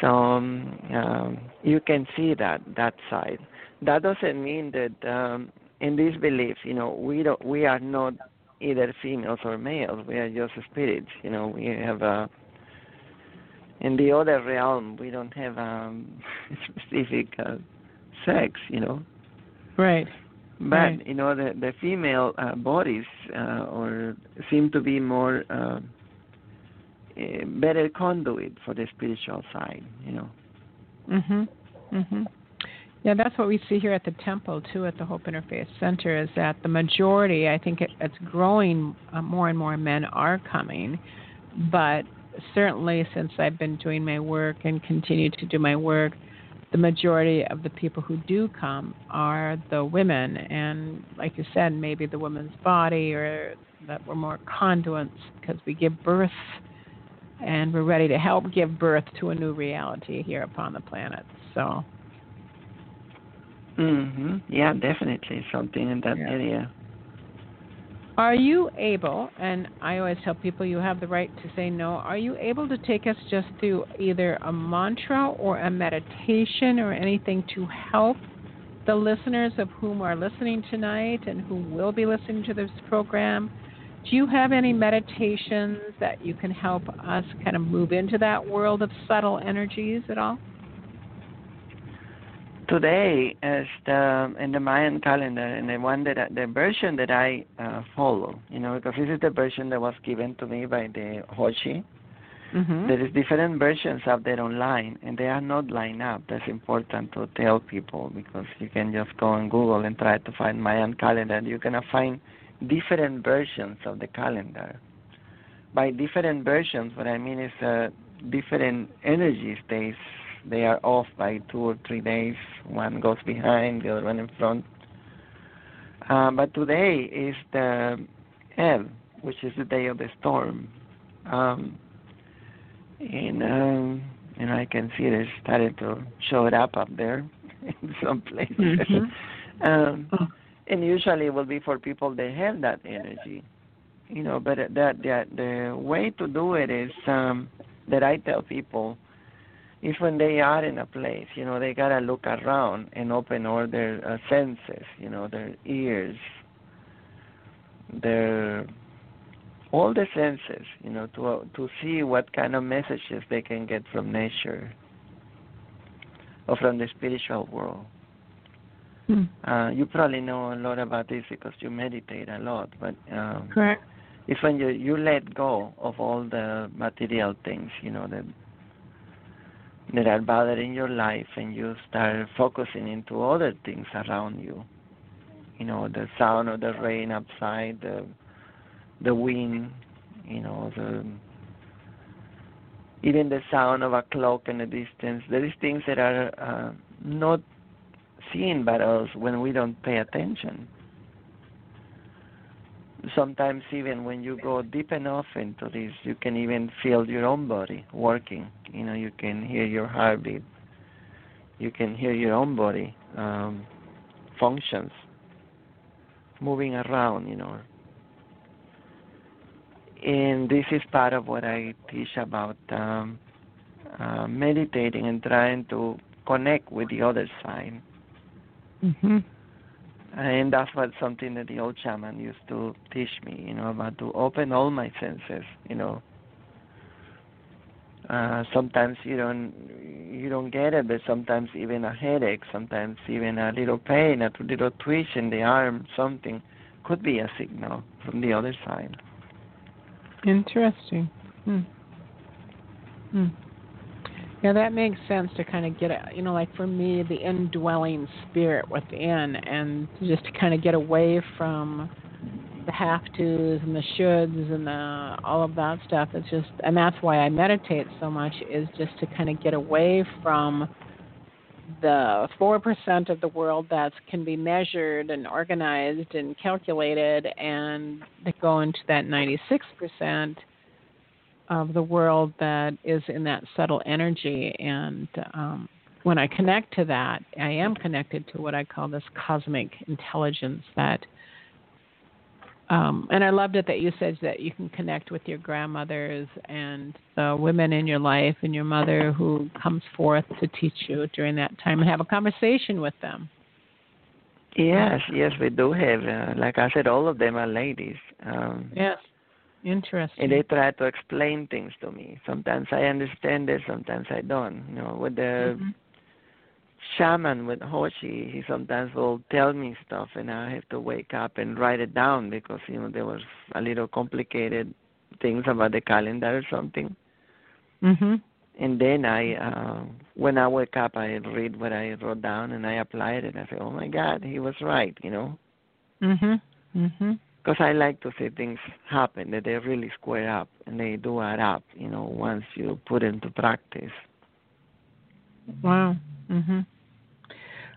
So um, um, you can see that, that side. That doesn't mean that um, in this belief, you know, we don't, we are not either females or males. We are just spirits. You know, we have a... In the other realm, we don't have um, specific uh, sex, you know. Right. But, right. you know, the, the female uh, bodies uh, or seem to be more, uh, a better conduit for the spiritual side, you know. Mm-hmm. Mm-hmm. Yeah, that's what we see here at the temple, too, at the Hope Interfaith Center, is that the majority, I think it, it's growing, uh, more and more men are coming, but... Certainly, since I've been doing my work and continue to do my work, the majority of the people who do come are the women. And like you said, maybe the woman's body, or that we're more conduits because we give birth and we're ready to help give birth to a new reality here upon the planet. So, mm-hmm. yeah, definitely something in that yeah. area. Are you able, and I always tell people you have the right to say no, are you able to take us just through either a mantra or a meditation or anything to help the listeners of whom are listening tonight and who will be listening to this program? Do you have any meditations that you can help us kind of move into that world of subtle energies at all? today as the, in the Mayan calendar, and the one that the version that I uh, follow, you know, because this is the version that was given to me by the Hoshi. Mm-hmm. There is different versions out there online, and they are not lined up. That's important to tell people, because you can just go on Google and try to find Mayan calendar, and you're going to find different versions of the calendar. By different versions, what I mean is uh, different energies. They, they are off by two or three days. One goes behind, the other one in front. Uh, but today is the El, which is the day of the storm. Um And, um, you know, I can see it started to show it up up there in some places. Mm-hmm. um, oh. And usually it will be for people that have that energy, you know. But that, that the way to do it is um, that I tell people is when they are in a place, you know, they got to look around and open all their uh, senses, you know, their ears, their... all the senses, you know, to uh, to see what kind of messages they can get from nature or from the spiritual world. Hmm. Uh, you probably know a lot about this because you meditate a lot, but um, correct. It's when you you let go of all the material things, you know, that that are bothering your life, and you start focusing into other things around you. You know, the sound of the rain outside, the the wind, you know, the, even the sound of a clock in the distance. There is things that are uh, not seen by us when we don't pay attention. Sometimes even when you go deep enough into this, you can even feel your own body working. You know, you can hear your heartbeat. You can hear your own body um, functions, moving around, you know. And this is part of what I teach about um, uh, meditating and trying to connect with the other side. Mm-hmm. And that's what something that the old shaman used to teach me, you know, about to open all my senses, you know. Uh, sometimes you don't you don't get it, but sometimes even a headache, sometimes even a little pain, a little twitch in the arm, something could be a signal from the other side. Interesting. Hmm. Hmm. Yeah, that makes sense to kind of get, you know, like for me, the indwelling spirit within, and just to kind of get away from the have-tos and the shoulds and the, all of that stuff. It's just, and that's why I meditate so much, is just to kind of get away from the four percent of the world that can be measured and organized and calculated, and to go into that ninety-six percent of the world that is in that subtle energy. And um, when I connect to that, I am connected to what I call this cosmic intelligence that, um, and I loved it that you said that you can connect with your grandmothers and the women in your life and your mother who comes forth to teach you during that time, and have a conversation with them. Yes, yes, we do have. Uh, like I said, all of them are ladies. Um, yes, interesting. And they try to explain things to me. Sometimes I understand it, sometimes I don't. You know, with the mm-hmm. shaman, with Hoshi, he sometimes will tell me stuff, and I have to wake up and write it down because, you know, there was a little complicated things about the calendar or something. Mm-hmm. And then I, uh, when I wake up, I read what I wrote down, and I apply it, and I say, oh, my God, he was right, you know. Mm-hmm. Mm-hmm. Because I like to see things happen, that they really square up, and they do add up, you know, once you put into practice. Wow. Mm-hmm.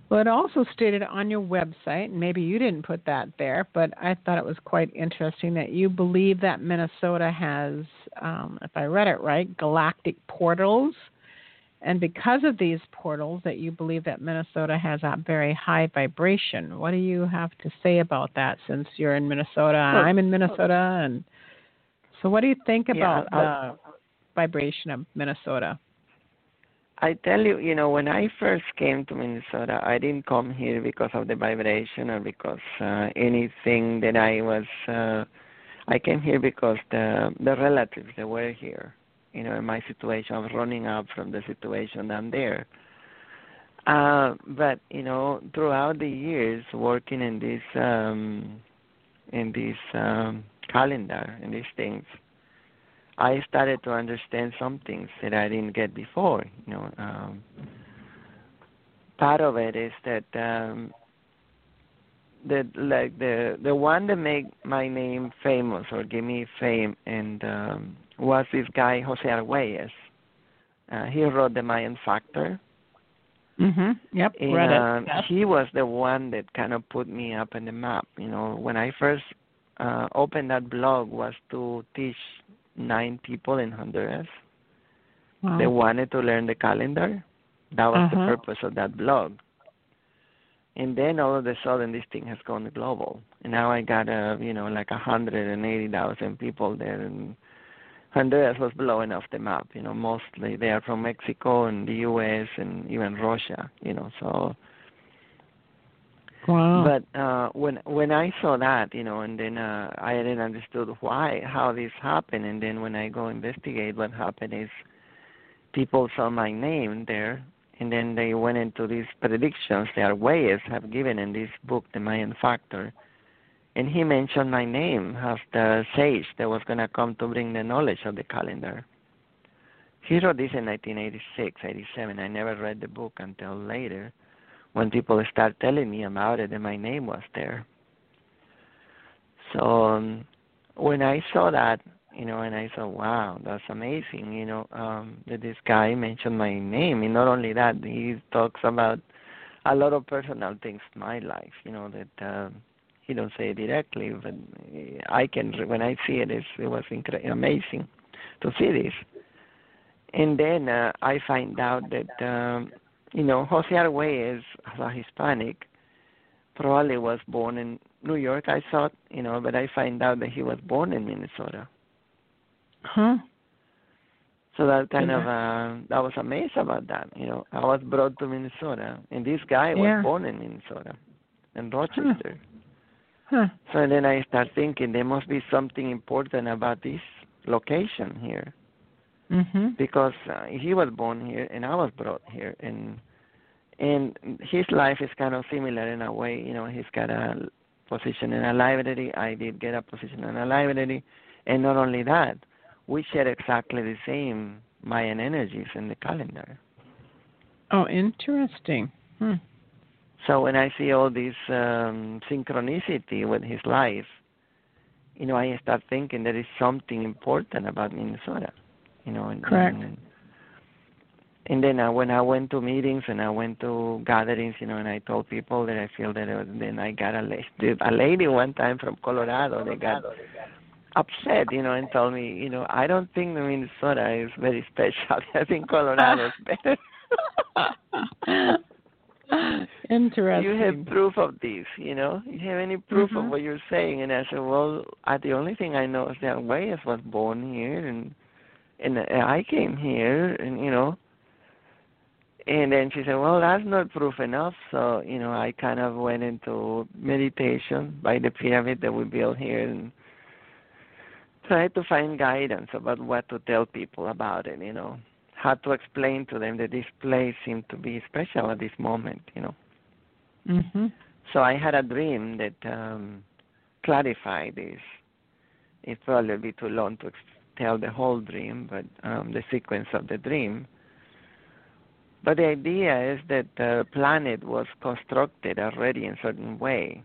Well, it also stated on your website, and maybe you didn't put that there, but I thought it was quite interesting that you believe that Minnesota has, um, if I read it right, galactic portals. And because of these portals, that you believe that Minnesota has a very high vibration. What do you have to say about that, since you're in Minnesota and I'm in Minnesota? And so what do you think about yeah, the vibration of Minnesota? I tell you, you know, when I first came to Minnesota, I didn't come here because of the vibration or because uh, anything that I was, uh, I came here because the the relatives that were here, you know, in my situation, I was running up from the situation down there. Uh, but you know, throughout the years working in this um, in this um, calendar and these things, I started to understand some things that I didn't get before. You know, um, part of it is that um, that like the the one that made my name famous or gave me fame and um, was this guy Jose Arguelles. Uh, he wrote The Mayan Factor. Mm-hmm. Yep. And, read it. Um, yep. He was the one that kind of put me up on the map. You know, when I first uh, opened that blog was to teach nine people in Honduras. Wow. They wanted to learn the calendar. That was uh-huh. the purpose of that blog. And then all of a sudden, this thing has gone global. And now I got uh, you know like a hundred and eighty thousand people there. And Honduras was blowing off the map, you know, mostly they are from Mexico and the U S and even Russia, you know, so. Wow. But uh, when when I saw that, you know, and then uh, I didn't understood why, how this happened. And then when I go investigate what happened is people saw my name there, and then they went into these predictions that Arguelles have given in this book, The Mayan Factor. And he mentioned my name as the sage that was going to come to bring the knowledge of the calendar. He wrote this in nineteen eighty-six, eighty-seven. I never read the book until later when people started telling me about it and my name was there. So um, when I saw that, you know, and I thought, wow, that's amazing, you know, um, that this guy mentioned my name. And not only that, he talks about a lot of personal things in my life, you know, that... Uh, He don't say it directly, but I can. When I see it, it's, it was incre- amazing to see this. And then uh, I find out that um, you know Jose Arguelles, as a Hispanic, probably was born in New York. I thought, you know, but I find out that he was born in Minnesota. Huh. So that kind yeah. of uh, I was amazed about that. You know, I was brought to Minnesota, and this guy yeah. was born in Minnesota, in Rochester. Huh. Huh. So then I start thinking there must be something important about this location here, mm-hmm. because uh, he was born here and I was brought here, and and his life is kind of similar in a way. You know, he's got a position in a library. I did get a position in a library, and not only that, we share exactly the same Mayan energies in the calendar. Oh, interesting. Hmm. So when I see all this um, synchronicity with his life, you know, I start thinking there is something important about Minnesota, you know. And, correct. And, and then I, when I went to meetings and I went to gatherings, you know, and I told people that I feel that it was, then I got a lady, a lady one time from Colorado, they got upset, you know, and told me, you know, I don't think Minnesota is very special. I think Colorado is better. Interesting. You have proof of this, you know? You have any proof mm-hmm. of what you're saying? And I said, well, I, the only thing I know is that Wes was born here, and and I came here, and you know. And then she said, well, that's not proof enough. So, you know, I kind of went into meditation by the pyramid that we built here, and tried to find guidance about what to tell people about it, you know. How to explain to them that this place seemed to be special at this moment, you know. Mm-hmm. So I had a dream that um, clarified this. It's probably a bit too long to tell the whole dream, but um, the sequence of the dream. But the idea is that the planet was constructed already in a certain way,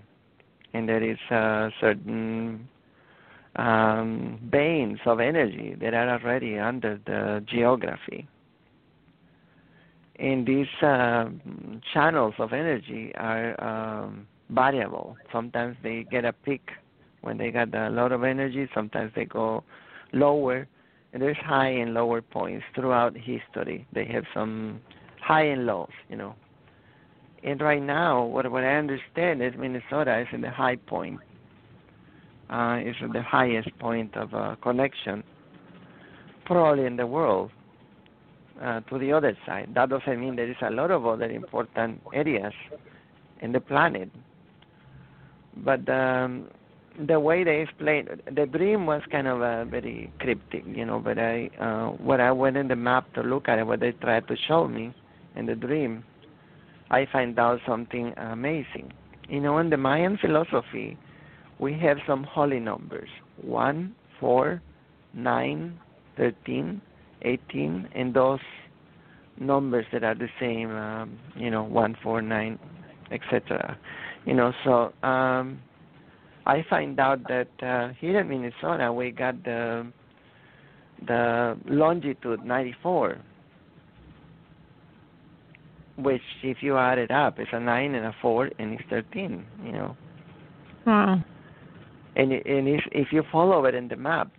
and there is a certain... Um, veins of energy that are already under the geography. And these uh, channels of energy are um, variable. Sometimes they get a peak when they got a lot of energy. Sometimes they go lower. And there's high and lower points throughout history. They have some high and lows, you know. And right now, what, what I understand is Minnesota is in the high point. Uh, is the highest point of uh, connection probably in the world uh, to the other side. That doesn't mean there is a lot of other important areas in the planet. But um, the way they explained, the dream was kind of uh, very cryptic, you know, but I, uh, when I went in the map to look at it, what they tried to show me in the dream I find out something amazing. You know, in the Mayan philosophy, we have some holy numbers, one, four, nine, thirteen, eighteen, and those numbers that are the same, um, you know, one, four, nine, et cetera. You know, so um, I find out that uh, here in Minnesota, we got the, the longitude ninety-four, which if you add it up, it's a nine and a four and it's thirteen, you know. Wow. And, and if, if you follow it in the map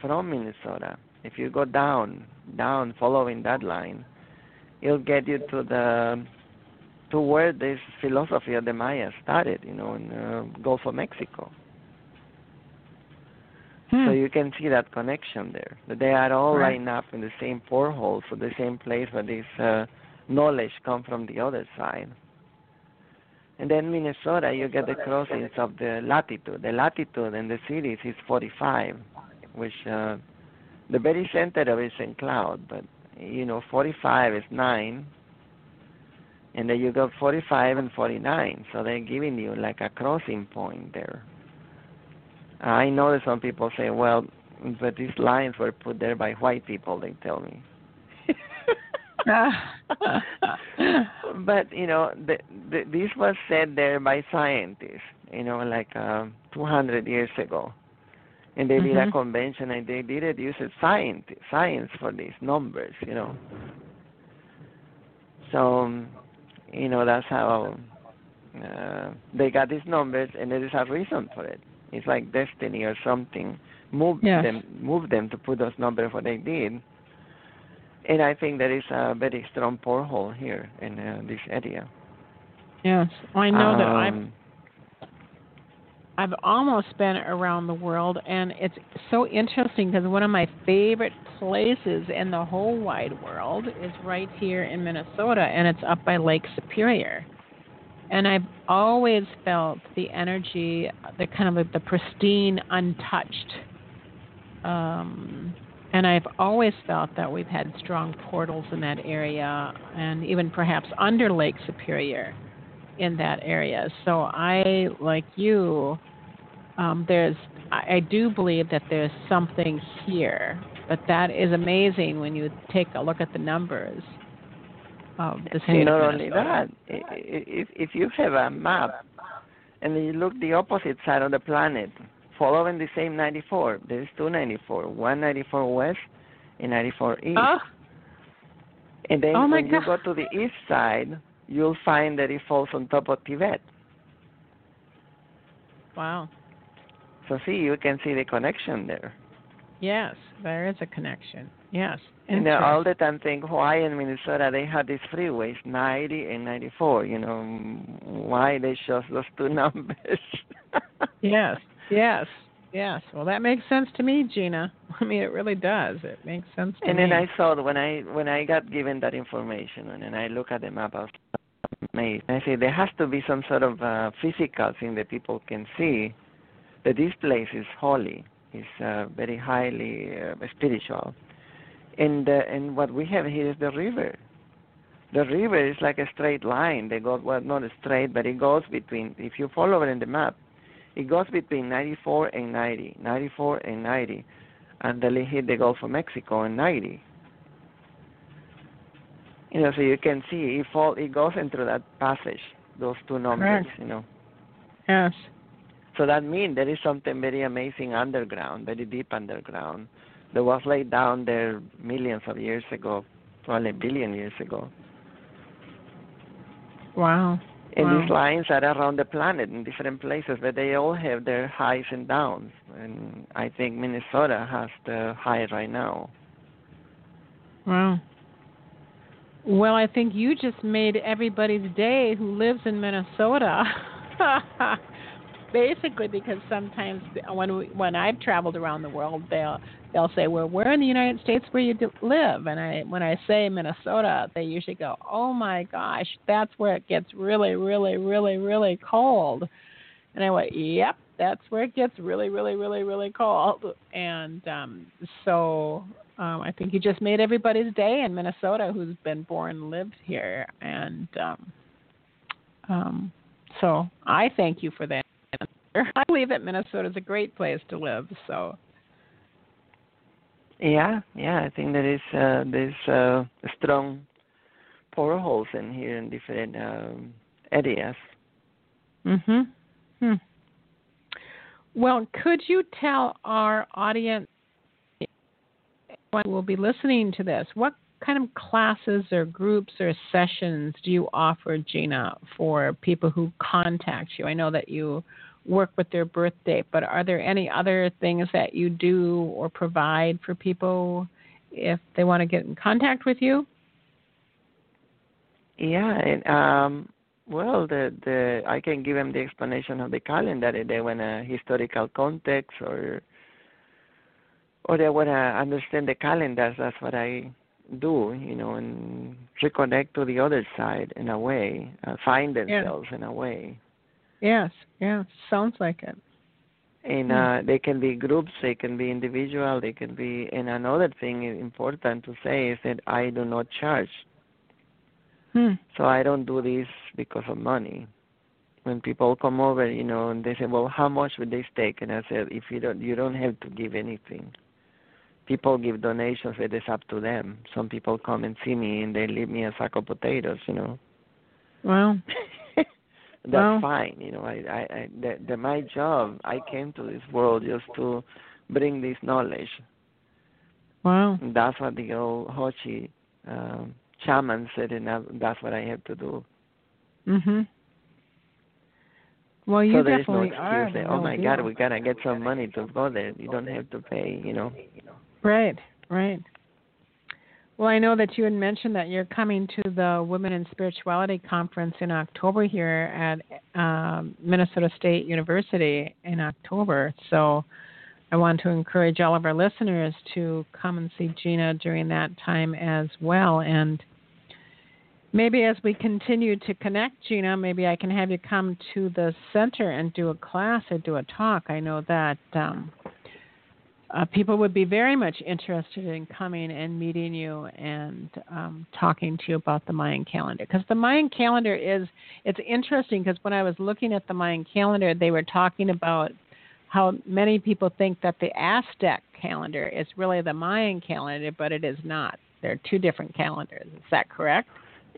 from Minnesota, if you go down, down following that line, it'll get you to the to where this philosophy of the Maya started, you know, in the Gulf of Mexico. Hmm. So you can see that connection there. They are all right. lined up in the same porthole, so the same place where this uh, knowledge comes from the other side. And then Minnesota, you get the crossings of the latitude. The latitude in the cities is forty-five, which uh, the very center of it is in cloud. But, you know, forty-five is nine, and then you got forty-five and forty-nine. So they're giving you like a crossing point there. I know that some people say, well, but these lines were put there by white people, they tell me. But, you know, the, the, this was said there by scientists, you know, like uh, two hundred years ago. And they mm-hmm. did a convention, and they did it using science, science for these numbers, you know. So, um, you know, that's how uh, they got these numbers, and there is a reason for it. It's like destiny or something moved yes. them, moved them to put those numbers where they did. And I think there is a very strong porthole here in uh, this area. Yes, I know um, that I'm. I've almost been around the world, and it's so interesting because one of my favorite places in the whole wide world is right here in Minnesota, and it's up by Lake Superior. And I've always felt the energy, the kind of the pristine, untouched. Um, and I've always felt that we've had strong portals in that area, and even perhaps under Lake Superior in that area. So I, like you, um, there's I, I do believe that there's something here. But that is amazing when you take a look at the numbers. Of the state Not of only that, if, if you have a map and you look the opposite side of the planet, following the same ninety-four, there's two ninety-four, one ninety-four west and ninety-four east. Oh. And then oh when God. you go to the east side, you'll find that it falls on top of Tibet. Wow. So see, you can see the connection there. Yes, there is a connection. Yes. And all the time think, why in Minnesota they have these freeways, ninety and ninety-four, you know, why they chose those two numbers. Yes, yes, yes. Well, that makes sense to me, Gina. I mean, it really does. It makes sense to and me. And then I thought when I when I got given that information and then I look at the map, I was amazed. I said there has to be some sort of uh, physical thing that people can see that this place is holy. It's uh, very highly uh, spiritual. And, uh, and what we have here is the river. The river is like a straight line. They go, well, not straight, but it goes between, if you follow it in the map, it goes between ninety-four and ninety, ninety-four and ninety, until it hit the Gulf of Mexico in ninety. You know, so you can see it, fall, it goes into that passage, those two numbers, Correct. you know. Yes. So that means there is something very amazing underground, very deep underground, that was laid down there millions of years ago, probably a billion years ago. Wow. And wow. these lines are around the planet in different places, but they all have their highs and downs. And I think Minnesota has the high right now. Wow. Well, I think you just made everybody's day who lives in Minnesota. Basically, because sometimes when we, when I've traveled around the world, they'll they'll say, "Well, where in the United States where you do live?" And I when I say Minnesota, they usually go, "Oh my gosh, that's where it gets really, really, really, really cold." And I went, "Yep, that's where it gets really, really, really, really cold." And um, so um, I think you just made everybody's day in Minnesota who's been born and lived here, and um, Um, so I thank you for that. I believe that Minnesota is a great place to live. So. Yeah, yeah, I think there is uh, there's uh, strong portholes in here in different um, areas. Mhm. Hmm. Well, could you tell our audience who will be listening to this, what kind of classes or groups or sessions do you offer, Gina, for people who contact you? I know that you work with their birth date, but are there any other things that you do or provide for people if they want to get in contact with you? Yeah, and, um, well, the, the I can give them the explanation of the calendar if they want a historical context or or they want to understand the calendars. That's what I do, you know, and reconnect to the other side in a way, uh, find themselves yeah. in a way. Yes, yeah, sounds like it. And uh, they can be groups, they can be individual, they can be. And another thing important to say is that I do not charge. Hmm. So I don't do this because of money. When people come over, you know, and they say, "Well, how much would this take?" And I said, "If you don't, you don't have to give anything. People give donations; it is up to them." Some people come and see me, and they leave me a sack of potatoes, you know. Wow. That's well, fine, you know. I, I, I the, the, my job. I came to this world just to bring this knowledge. Wow. And that's what the old Hochi uh, shaman said, and that's what I have to do. Mhm. Well, you so there definitely is no are. That, oh no my deal. God, we gotta get some money to go there. You don't have to pay, you know. Right. Right. Well, I know that you had mentioned that you're coming to the Women in Spirituality Conference in October here at um, Minnesota State University in October. So I want to encourage all of our listeners to come and see Gina during that time as well. And maybe as we continue to connect, Gina, maybe I can have you come to the center and do a class or do a talk. I know that... Um, Uh, people would be very much interested in coming and meeting you and um, talking to you about the Mayan calendar. Because the Mayan calendar is, it's interesting because when I was looking at the Mayan calendar, they were talking about how many people think that the Aztec calendar is really the Mayan calendar, but it is not. They're two different calendars. Is that correct?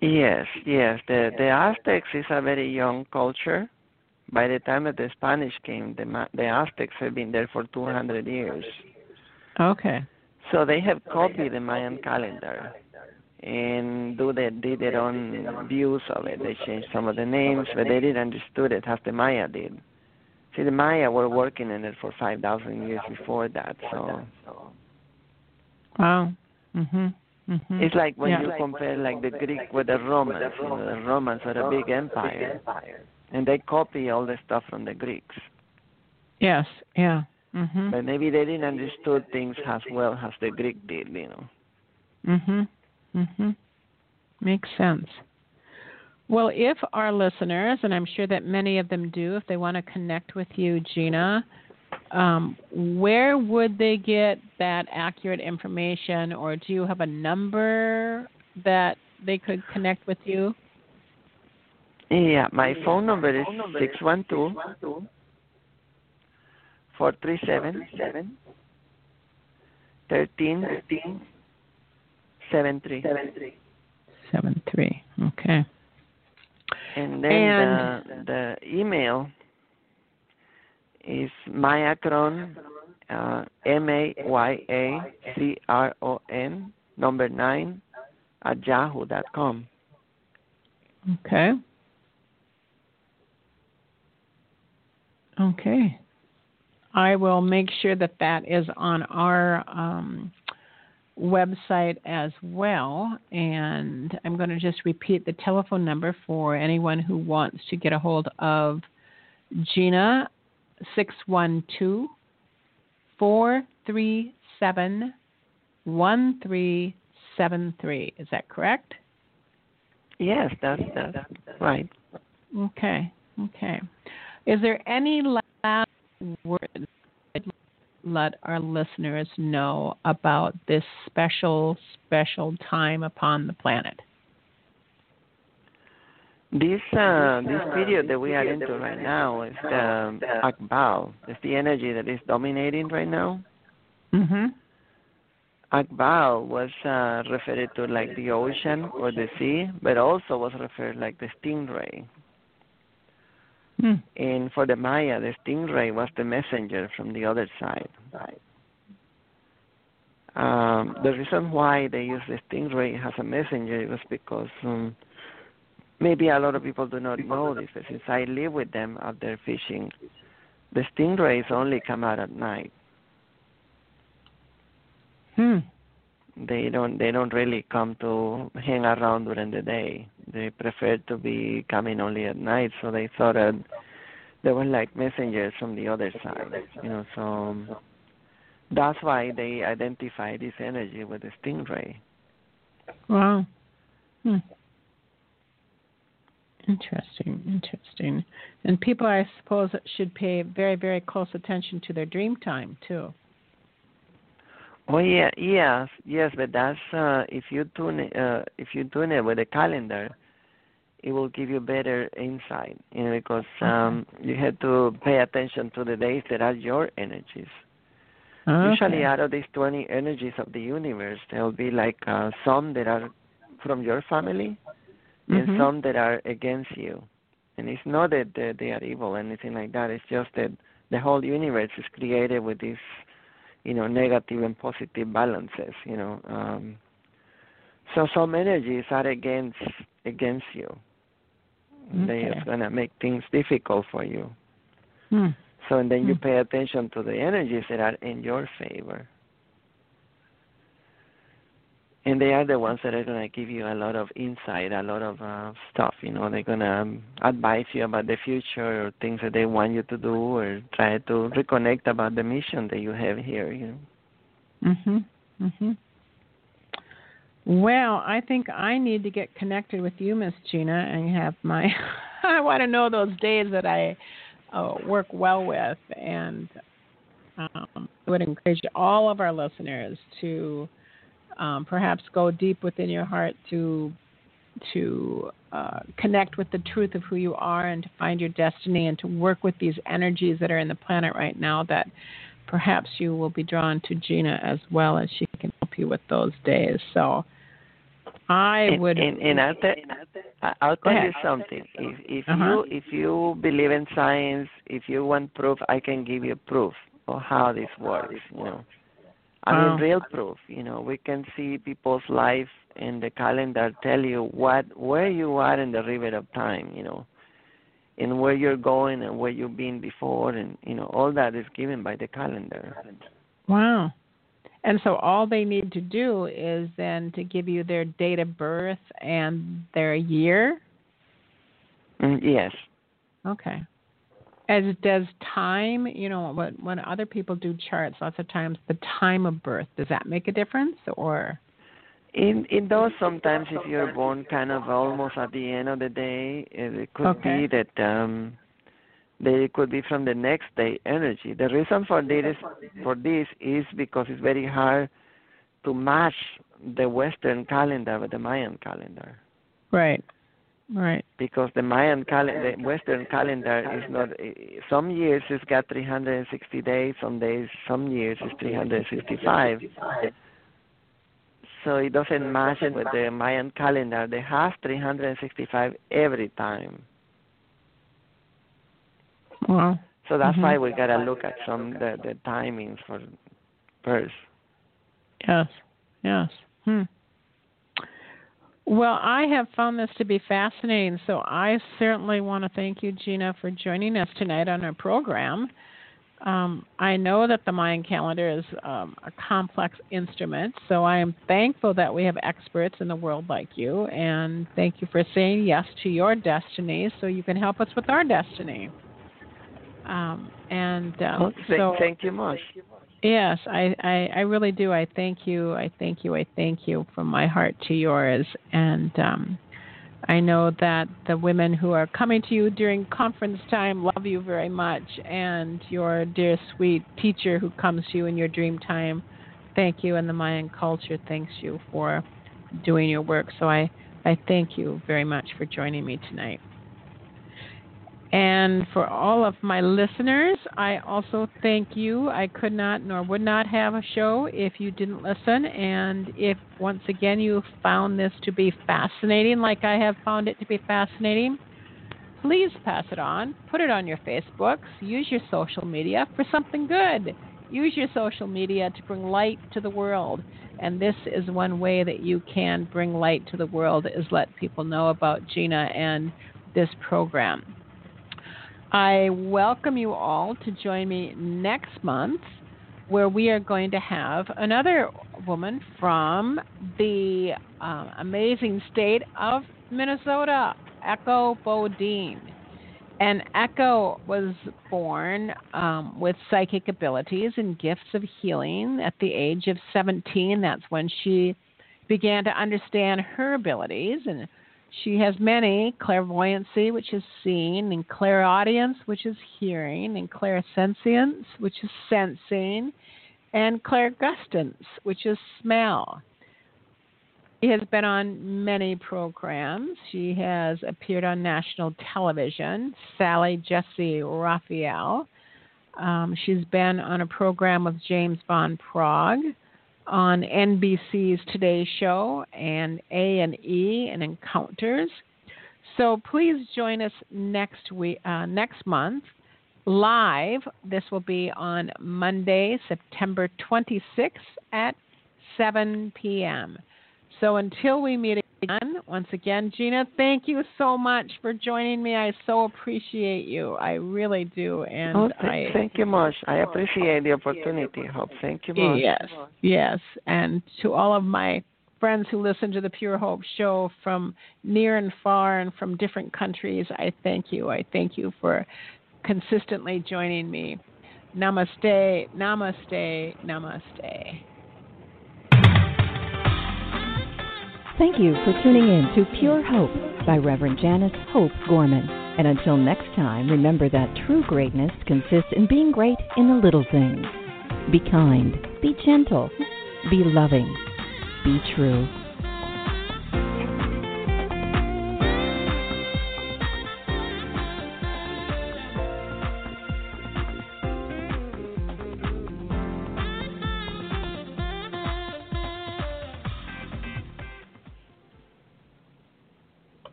Yes, yes. The, the Aztecs is a very young culture. By the time that the Spanish came, the, the Aztecs had been there for two hundred years. Okay. So they have copied the Mayan calendar and do they did their own views of it. They changed some of the names, but they didn't understood it as the Maya did. See, the Maya were working in it for five thousand years before that. So. Wow. Mm-hmm. Mm-hmm. It's like when yeah. you compare like the Greek with the Romans. You know, the Romans are a big empire. And they copy all the stuff from the Greeks. Yes, yeah. Mm-hmm. But maybe they didn't understood things as well as the Greek did, you know. Mhm. Mhm. Makes sense. Well, if our listeners, and I'm sure that many of them do, if they want to connect with you, Gina, um, where would they get that accurate information, or do you have a number that they could connect with you? Yeah, my phone number is six one two, four three seven, one three seven three. seven three, okay. And then and the, the email is Mayacron, uh, M A Y A C R O N, number nine, at yahoo dot com. Okay. Okay. I will make sure that that is on our um, website as well. And I'm going to just repeat the telephone number for anyone who wants to get a hold of Gina, six one two, four three seven, one three seven three. Is that correct? Yes, that's, that's right. Okay. Okay. Is there any last words that let our listeners know about this special, special time upon the planet? This uh, this period that we are into right now is the Akbal. It's the energy that is dominating right now. Mm-hmm. Akbal was uh, referred to like the ocean or the sea, but also was referred like the stingray. Hmm. And for the Maya, the stingray was the messenger from the other side. Right. Um, the reason why they use the stingray as a messenger was because um, maybe a lot of people do not know this, but since I live with them out there fishing, the stingrays only come out at night. Hmm. They don't. They don't really come to hang around during the day. They prefer to be coming only at night. So they thought that they were like messengers from the other side. You know, so that's why they identify this energy with the stingray. Wow. Hmm. Interesting, interesting. And people, I suppose, should pay very, very close attention to their dream time, too. Oh, yeah, yes, yes, but that's, uh, if you tune uh, if you tune it with a calendar, it will give you better insight, you know, because um, you have to pay attention to the days that are your energies. Okay. Usually out of these twenty energies of the universe, there will be like uh, some that are from your family, and mm-hmm. some that are against you. And it's not that uh, they are evil or anything like that. It's just that the whole universe is created with these, you know, negative and positive balances, you know. Um, so some energies are against against you. Okay. They are going to make things difficult for you. Hmm. So and then hmm. you pay attention to the energies that are in your favor. And they are the ones that are going to give you a lot of insight, a lot of uh, stuff. You know, they're going to um, advise you about the future or things that they want you to do or try to reconnect about the mission that you have here. You know? Mm-hmm. Mm-hmm. Well, I think I need to get connected with you, Miss Gina, and have my – I want to know those days that I uh, work well with. And um, I would encourage all of our listeners to – Um, perhaps go deep within your heart to to uh, connect with the truth of who you are and to find your destiny and to work with these energies that are in the planet right now that perhaps you will be drawn to Gina as well, as she can help you with those days. So I and, would... And, and I'll, te- I'll tell you something. If, if, uh-huh. you, if you believe in science, if you want proof, I can give you proof of how this works, you know. I mean, real proof, you know, we can see people's life in the calendar tell you what, where you are in the river of time, you know, and where you're going and where you've been before. And, you know, all that is given by the calendar. Wow. And so all they need to do is then to give you their date of birth and their year? Mm, yes. Okay. As does time, you know, what when other people do charts, lots of times the time of birth, does that make a difference, or? It, it does sometimes if you're born kind of almost at the end of the day. It could okay. be that um, they could be from the next day energy. The reason for this, for this is because it's very hard to match the Western calendar with the Mayan calendar. Right. Right, because the Mayan calendar, the Western calendar is not. Some years it's got three hundred sixty days. Some days, some years it's three hundred sixty-five. So it doesn't match with the Mayan calendar. They have three hundred sixty-five every time. Wow. So that's mm-hmm. why we gotta look at some the, the timings for birth. Yes. Yes. Hmm. Well, I have found this to be fascinating, so I certainly want to thank you, Gina, for joining us tonight on our program. Um, I know that the Mayan calendar is um, a complex instrument, so I am thankful that we have experts in the world like you, and thank you for saying yes to your destiny so you can help us with our destiny. Um, and um, well, thank, so, thank you much. Yes, I, I, I really do. I thank you. I thank you. I thank you from my heart to yours. And um, I know that the women who are coming to you during conference time love you very much. And your dear, sweet teacher who comes to you in your dream time, thank you. And the Mayan culture thanks you for doing your work. So I, I thank you very much for joining me tonight. And for all of my listeners, I also thank you. I could not nor would not have a show if you didn't listen. And if, once again, you found this to be fascinating, like I have found it to be fascinating, please pass it on. Put it on your Facebooks. Use your social media for something good. Use your social media to bring light to the world. And this is one way that you can bring light to the world, is let people know about Gina and this program. I welcome you all to join me next month, where we are going to have another woman from the uh, amazing state of Minnesota, Echo Bodine. And Echo was born um, with psychic abilities and gifts of healing at the age of seventeen. That's when she began to understand her abilities, and she has many: clairvoyancy, which is seeing, and clairaudience, which is hearing, and clairsentience, which is sensing, and clairgustance, which is smell. She has been on many programs. She has appeared on national television, Sally Jessie Raphael. Um, she's been on a program with James Van Praagh, on N B C's Today Show and A and E and Encounters. So please join us next week, uh, next month, live. This will be on Monday, September twenty-sixth at seven p.m. So until we meet again, once again, Gina, thank you so much for joining me. I so appreciate you. I really do. And oh, th- I, thank you much. I appreciate the opportunity, Hope. Thank you much. Yes, yes. And to all of my friends who listen to the Pure Hope Show from near and far and from different countries, I thank you. I thank you for consistently joining me. Namaste, namaste, namaste. Thank you for tuning in to Pure Hope by Reverend Janice Hope Gorman. And until next time, remember that true greatness consists in being great in the little things. Be kind, be gentle, be loving, be true.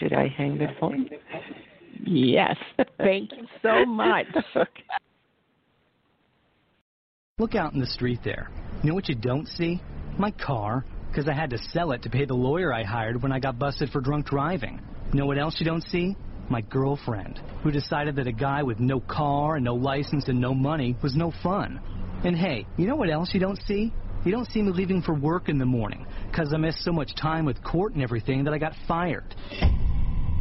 Should I hang the phone? Yes. Thank you so much. Okay. Look out in the street there. You know what you don't see? My car, because I had to sell it to pay the lawyer I hired when I got busted for drunk driving. You know what else you don't see? My girlfriend, who decided that a guy with no car and no license and no money was no fun. And hey, you know what else you don't see? You don't see me leaving for work in the morning, because I missed so much time with court and everything that I got fired.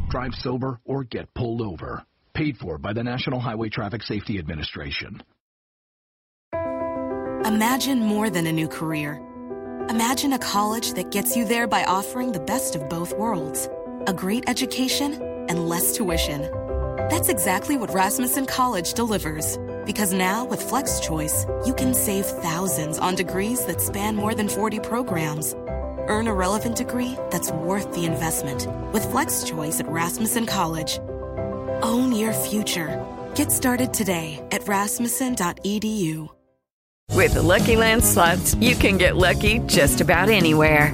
Drive sober or get pulled over. Paid for by the National Highway Traffic Safety Administration. Imagine more than a new career. Imagine a college that gets you there by offering the best of both worlds: a great education and less tuition. That's exactly what Rasmussen College delivers. Because now, with Flex Choice, you can save thousands on degrees that span more than forty programs. Earn a relevant degree that's worth the investment with Flex Choice at Rasmussen College. Own your future. Get started today at rasmussen dot e d u. With the Lucky Land Slots, you can get lucky just about anywhere.